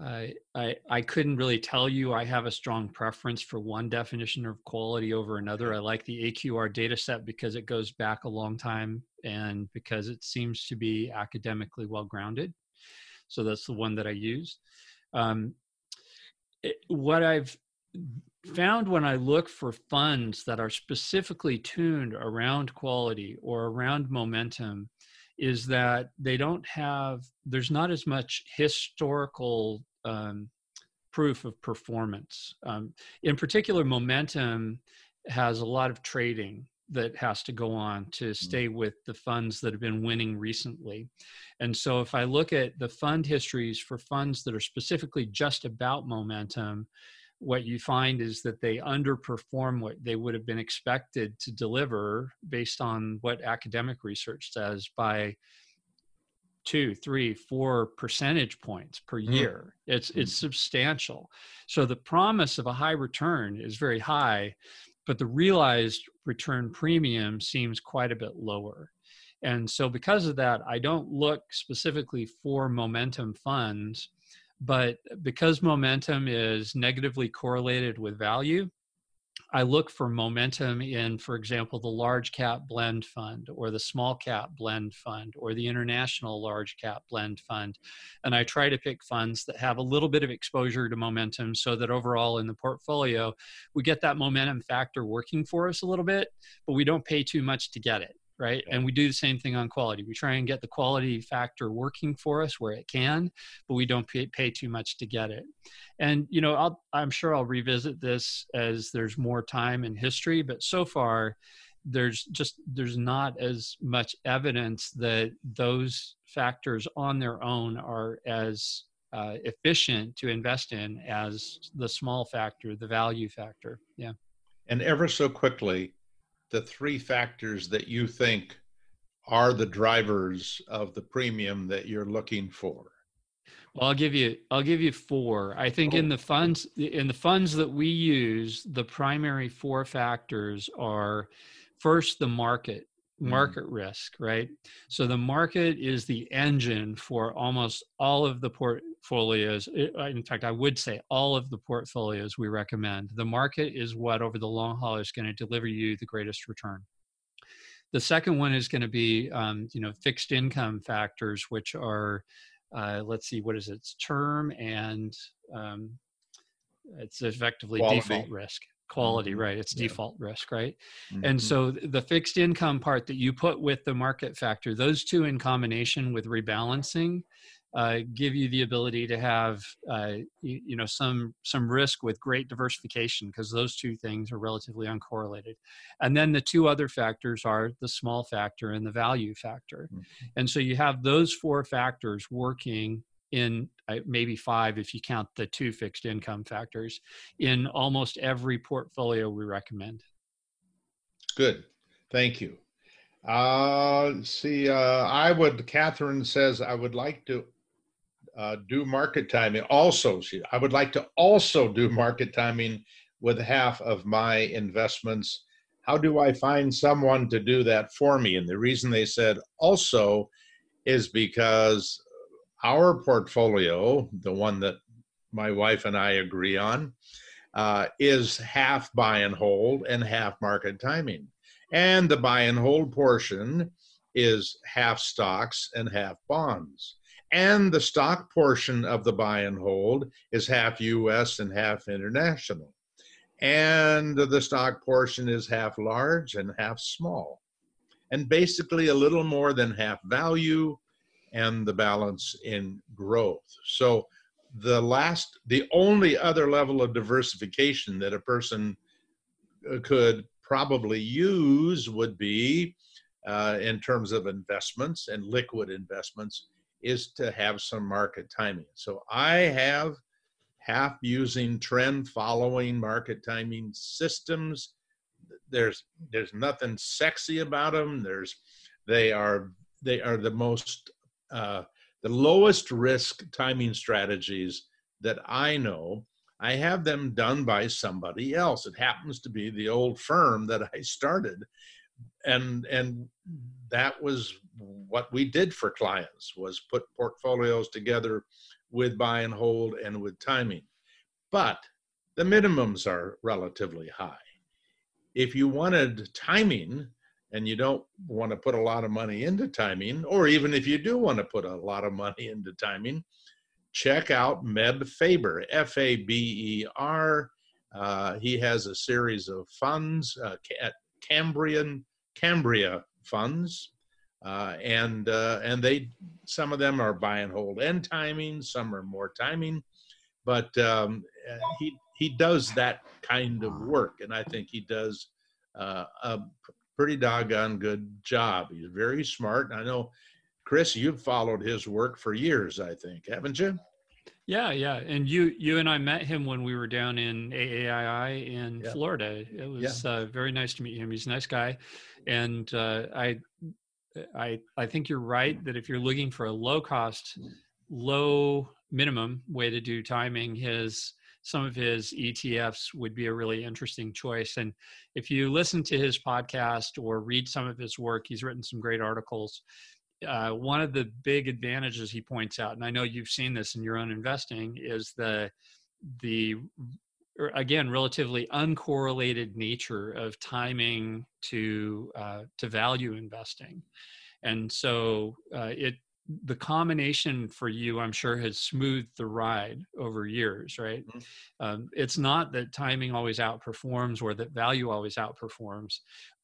I, I, I couldn't really tell you I have a strong preference for one definition of quality over another. I like the A Q R data set because it goes back a long time and because it seems to be academically well-grounded. So that's the one that I use. Um, it, what I've found when I look for funds that are specifically tuned around quality or around momentum is that they don't have, there's not as much historical um, proof of performance. Um, in particular, momentum has a lot of trading that has to go on to stay with the funds that have been winning recently. And so if I look at the fund histories for funds that are specifically just about momentum, what you find is that they underperform what they would have been expected to deliver based on what academic research says by two, three, four percentage points per year. Mm. It's, it's mm. substantial. So the promise of a high return is very high, but the realized return premium seems quite a bit lower. And so because of that, I don't look specifically for momentum funds, but because momentum is negatively correlated with value, I look for momentum in, for example, the large cap blend fund or the small cap blend fund or the international large cap blend fund. And I try to pick funds that have a little bit of exposure to momentum so that overall in the portfolio, we get that momentum factor working for us a little bit, but we don't pay too much to get it, right? And we do the same thing on quality. We try and get the quality factor working for us where it can, but we don't pay, pay too much to get it. And, you know, I'll, I'm sure I'll revisit this as there's more time in history, but so far there's just, there's not as much evidence that those factors on their own are as uh, efficient to invest in as the small factor, the value factor. Yeah. And ever so quickly, the three factors that you think are the drivers of the premium that you're looking for. Well, I'll give you, I'll give you four. I think oh. in the funds, in the funds that we use, the primary four factors are first, the market, market mm. risk, right? So the market is the engine for almost all of the portfolios. In fact, I would say all of the portfolios we recommend. The market is what over the long haul is going to deliver you the greatest return. The second one is going to be, um, you know, fixed income factors, which are, uh, let's see, what is it? It's term and um, it's effectively quality. default risk. Quality, mm-hmm. right? It's yeah. default risk, right? Mm-hmm. And so the fixed income part that you put with the market factor, those two in combination with rebalancing, uh, give you the ability to have, uh, you, you know, some some risk with great diversification, because those two things are relatively uncorrelated. And then the two other factors are the small factor and the value factor. Mm-hmm. And so you have those four factors working in uh, maybe five, if you count the two fixed income factors, in almost every portfolio we recommend. Good, thank you. Uh, see, uh, I would. Catherine says I would like to uh, do market timing. Also, she, I would like to also do market timing with half of my investments. How do I find someone to do that for me? And the reason they said also is because our portfolio, the one that my wife and I agree on, uh, is half buy and hold and half market timing. And the buy and hold portion is half stocks and half bonds. And the stock portion of the buy and hold is half U S and half international. And the stock portion is half large and half small. And basically a little more than half value, and the balance in growth. So the last, the only other level of diversification that a person could probably use would be, uh, in terms of investments and liquid investments, is to have some market timing. So I have half using trend following market timing systems. There's, there's nothing sexy about them. There's, they are, they are the most Uh, the lowest risk timing strategies that I know. I have them done by somebody else. It happens to be the old firm that I started, and and that was what we did for clients, was put portfolios together with buy and hold and with timing. But the minimums are relatively high. If you wanted timing, and you don't want to put a lot of money into timing, or even if you do want to put a lot of money into timing, check out Meb Faber, F A B E R. Uh, he has a series of funds, uh, at Cambrian, Cambria funds, uh, and uh, and they, some of them are buy and hold and timing, some are more timing, but um, he he does that kind of work, and I think he does uh, a pretty doggone good job. He's very smart. And I know, Chris, you've followed his work for years, I think, haven't you? Yeah, yeah. And you you and I met him when we were down in A A I I in yeah. Florida. It was yeah. uh, very nice to meet him. He's a nice guy. And uh, I, I, I think you're right that if you're looking for a low-cost, low minimum way to do timing, his some of his E T Fs would be a really interesting choice. And if you listen to his podcast or read some of his work, he's written some great articles. Uh, one of the big advantages he points out, and I know you've seen this in your own investing, is the, the again, relatively uncorrelated nature of timing to, uh, to value investing. And so uh, it, the combination for you, I'm sure, has smoothed the ride over years, right? Mm-hmm. Um, it's not that timing always outperforms or that value always outperforms,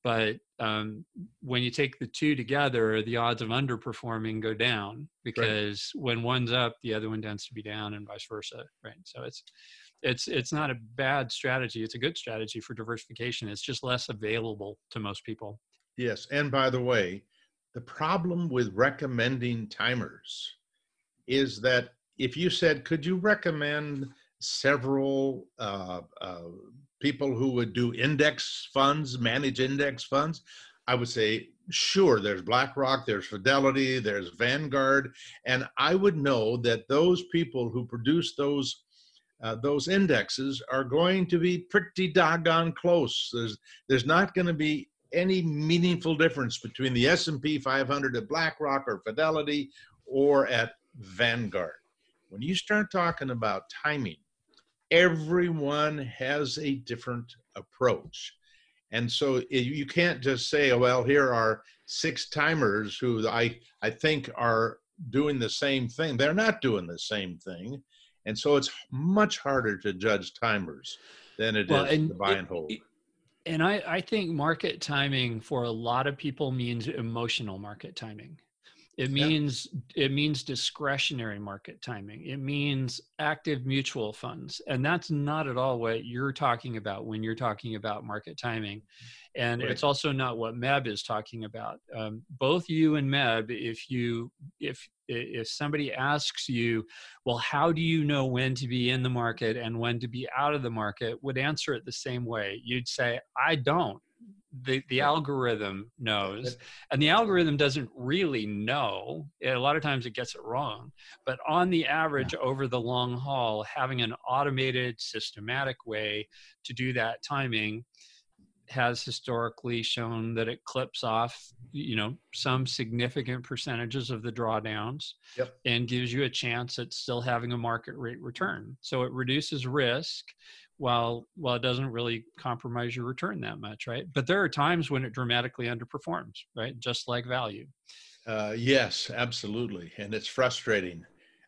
but um, when you take the two together, the odds of underperforming go down, because right. when one's up, the other one tends to be down, and vice versa, right? So it's it's it's not a bad strategy. It's a good strategy for diversification. It's just less available to most people. Yes, and by the way, the problem with recommending timers is that if you said, could you recommend several uh, uh, people who would do index funds, manage index funds? I would say, sure, there's BlackRock, there's Fidelity, there's Vanguard, and I would know that those people who produce those uh, those indexes are going to be pretty doggone close. There's there's not going to be any meaningful difference between the S and P five hundred at BlackRock or Fidelity or at Vanguard. When you start talking about timing, everyone has a different approach. And so you can't just say, well, here are six timers who I, I think are doing the same thing. They're not doing the same thing. And so it's much harder to judge timers than it well, is to buy and hold. It, and I, I think market timing for a lot of people means emotional market timing. It means, yeah. it means discretionary market timing. It means active mutual funds. And that's not at all what you're talking about when you're talking about market timing. And right. it's also not what Meb is talking about. Um, both you and Meb, if you, if, if somebody asks you, well, how do you know when to be in the market and when to be out of the market, would answer it the same way. You'd say, I don't. The, the algorithm knows, and the algorithm doesn't really know. A lot of times it gets it wrong, but on the average, yeah. over the long haul, having an automated, systematic way to do that timing has historically shown that it clips off, you know, some significant percentages of the drawdowns yep. and gives you a chance at still having a market rate return. So it reduces risk. While, while it doesn't really compromise your return that much, right? But there are times when it dramatically underperforms, right? Just like value. Uh, yes, absolutely. And it's frustrating.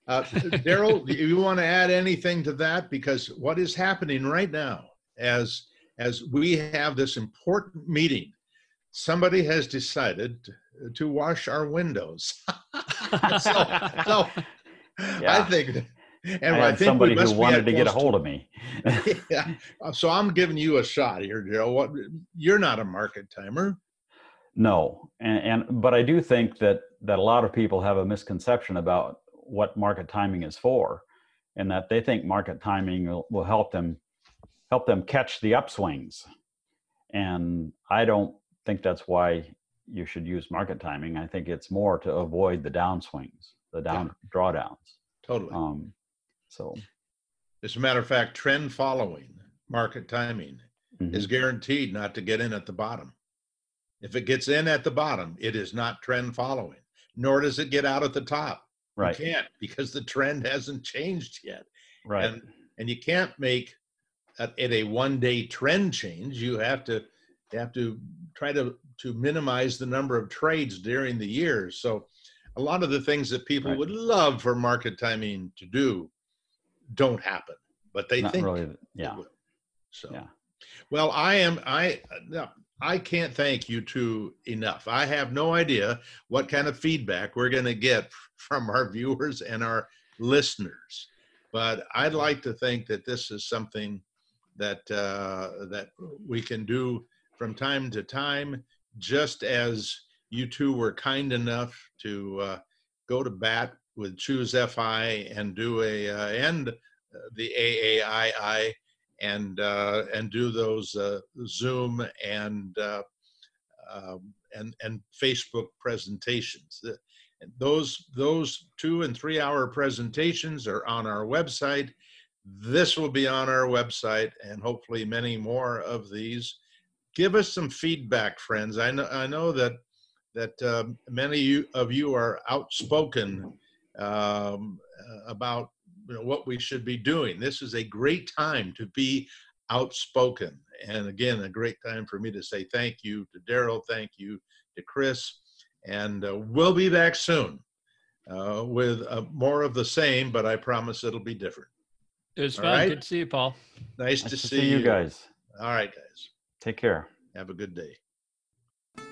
Uh, Daryl, you want to add anything to that? Because what is happening right now, as, as we have this important meeting, somebody has decided to wash our windows. so, so yeah. I think that, And I, I think somebody who wanted to get a hold of me. yeah. So I'm giving you a shot here, Daryl. What, you're not a market timer. No. And, and but I do think that, that a lot of people have a misconception about what market timing is for, and that they think market timing will, will help them help them catch the upswings. And I don't think that's why you should use market timing. I think it's more to avoid the downswings, the down yeah. drawdowns. Totally. Um, So, as a matter of fact, trend following market timing mm-hmm. is guaranteed not to get in at the bottom. If it gets in at the bottom, it is not trend following, nor does it get out at the top. Right. You can't, because the trend hasn't changed yet. Right. And, and you can't make it a, a one-day trend change. You have to you have to try to, to minimize the number of trades during the year. So a lot of the things that people right. would love for market timing to do don't happen, but they Not think really, yeah it will. So yeah. well I am I no, I can't thank you two enough. I have no idea what kind of feedback we're going to get from our viewers and our listeners, but I'd like to think that this is something that uh, that we can do from time to time, just as you two were kind enough to uh, go to bat with Choose F I and do a uh, and the A A I I and uh, and do those uh, Zoom and uh, um, and and Facebook presentations. The, those those two and three hour presentations are on our website. This will be on our website, and hopefully many more of these. Give us some feedback, friends. I know I know that that uh, many you, of you are outspoken Um, about you know, what we should be doing. This is a great time to be outspoken. And again, a great time for me to say thank you to Daryl, thank you to Chris, and uh, we'll be back soon uh, with uh, more of the same, but I promise it'll be different. It was fun. Right? Good to see you, Paul. Nice, nice to, to see, see you guys. All right, guys. Take care. Have a good day.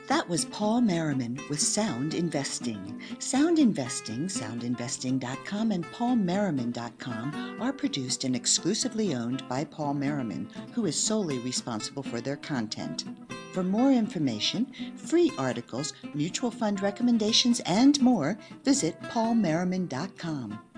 That was Paul Merriman with Sound Investing. Sound Investing, sound investing dot com, and paul merriman dot com are produced and exclusively owned by Paul Merriman, who is solely responsible for their content. For more information, free articles, mutual fund recommendations, and more, visit paul merriman dot com.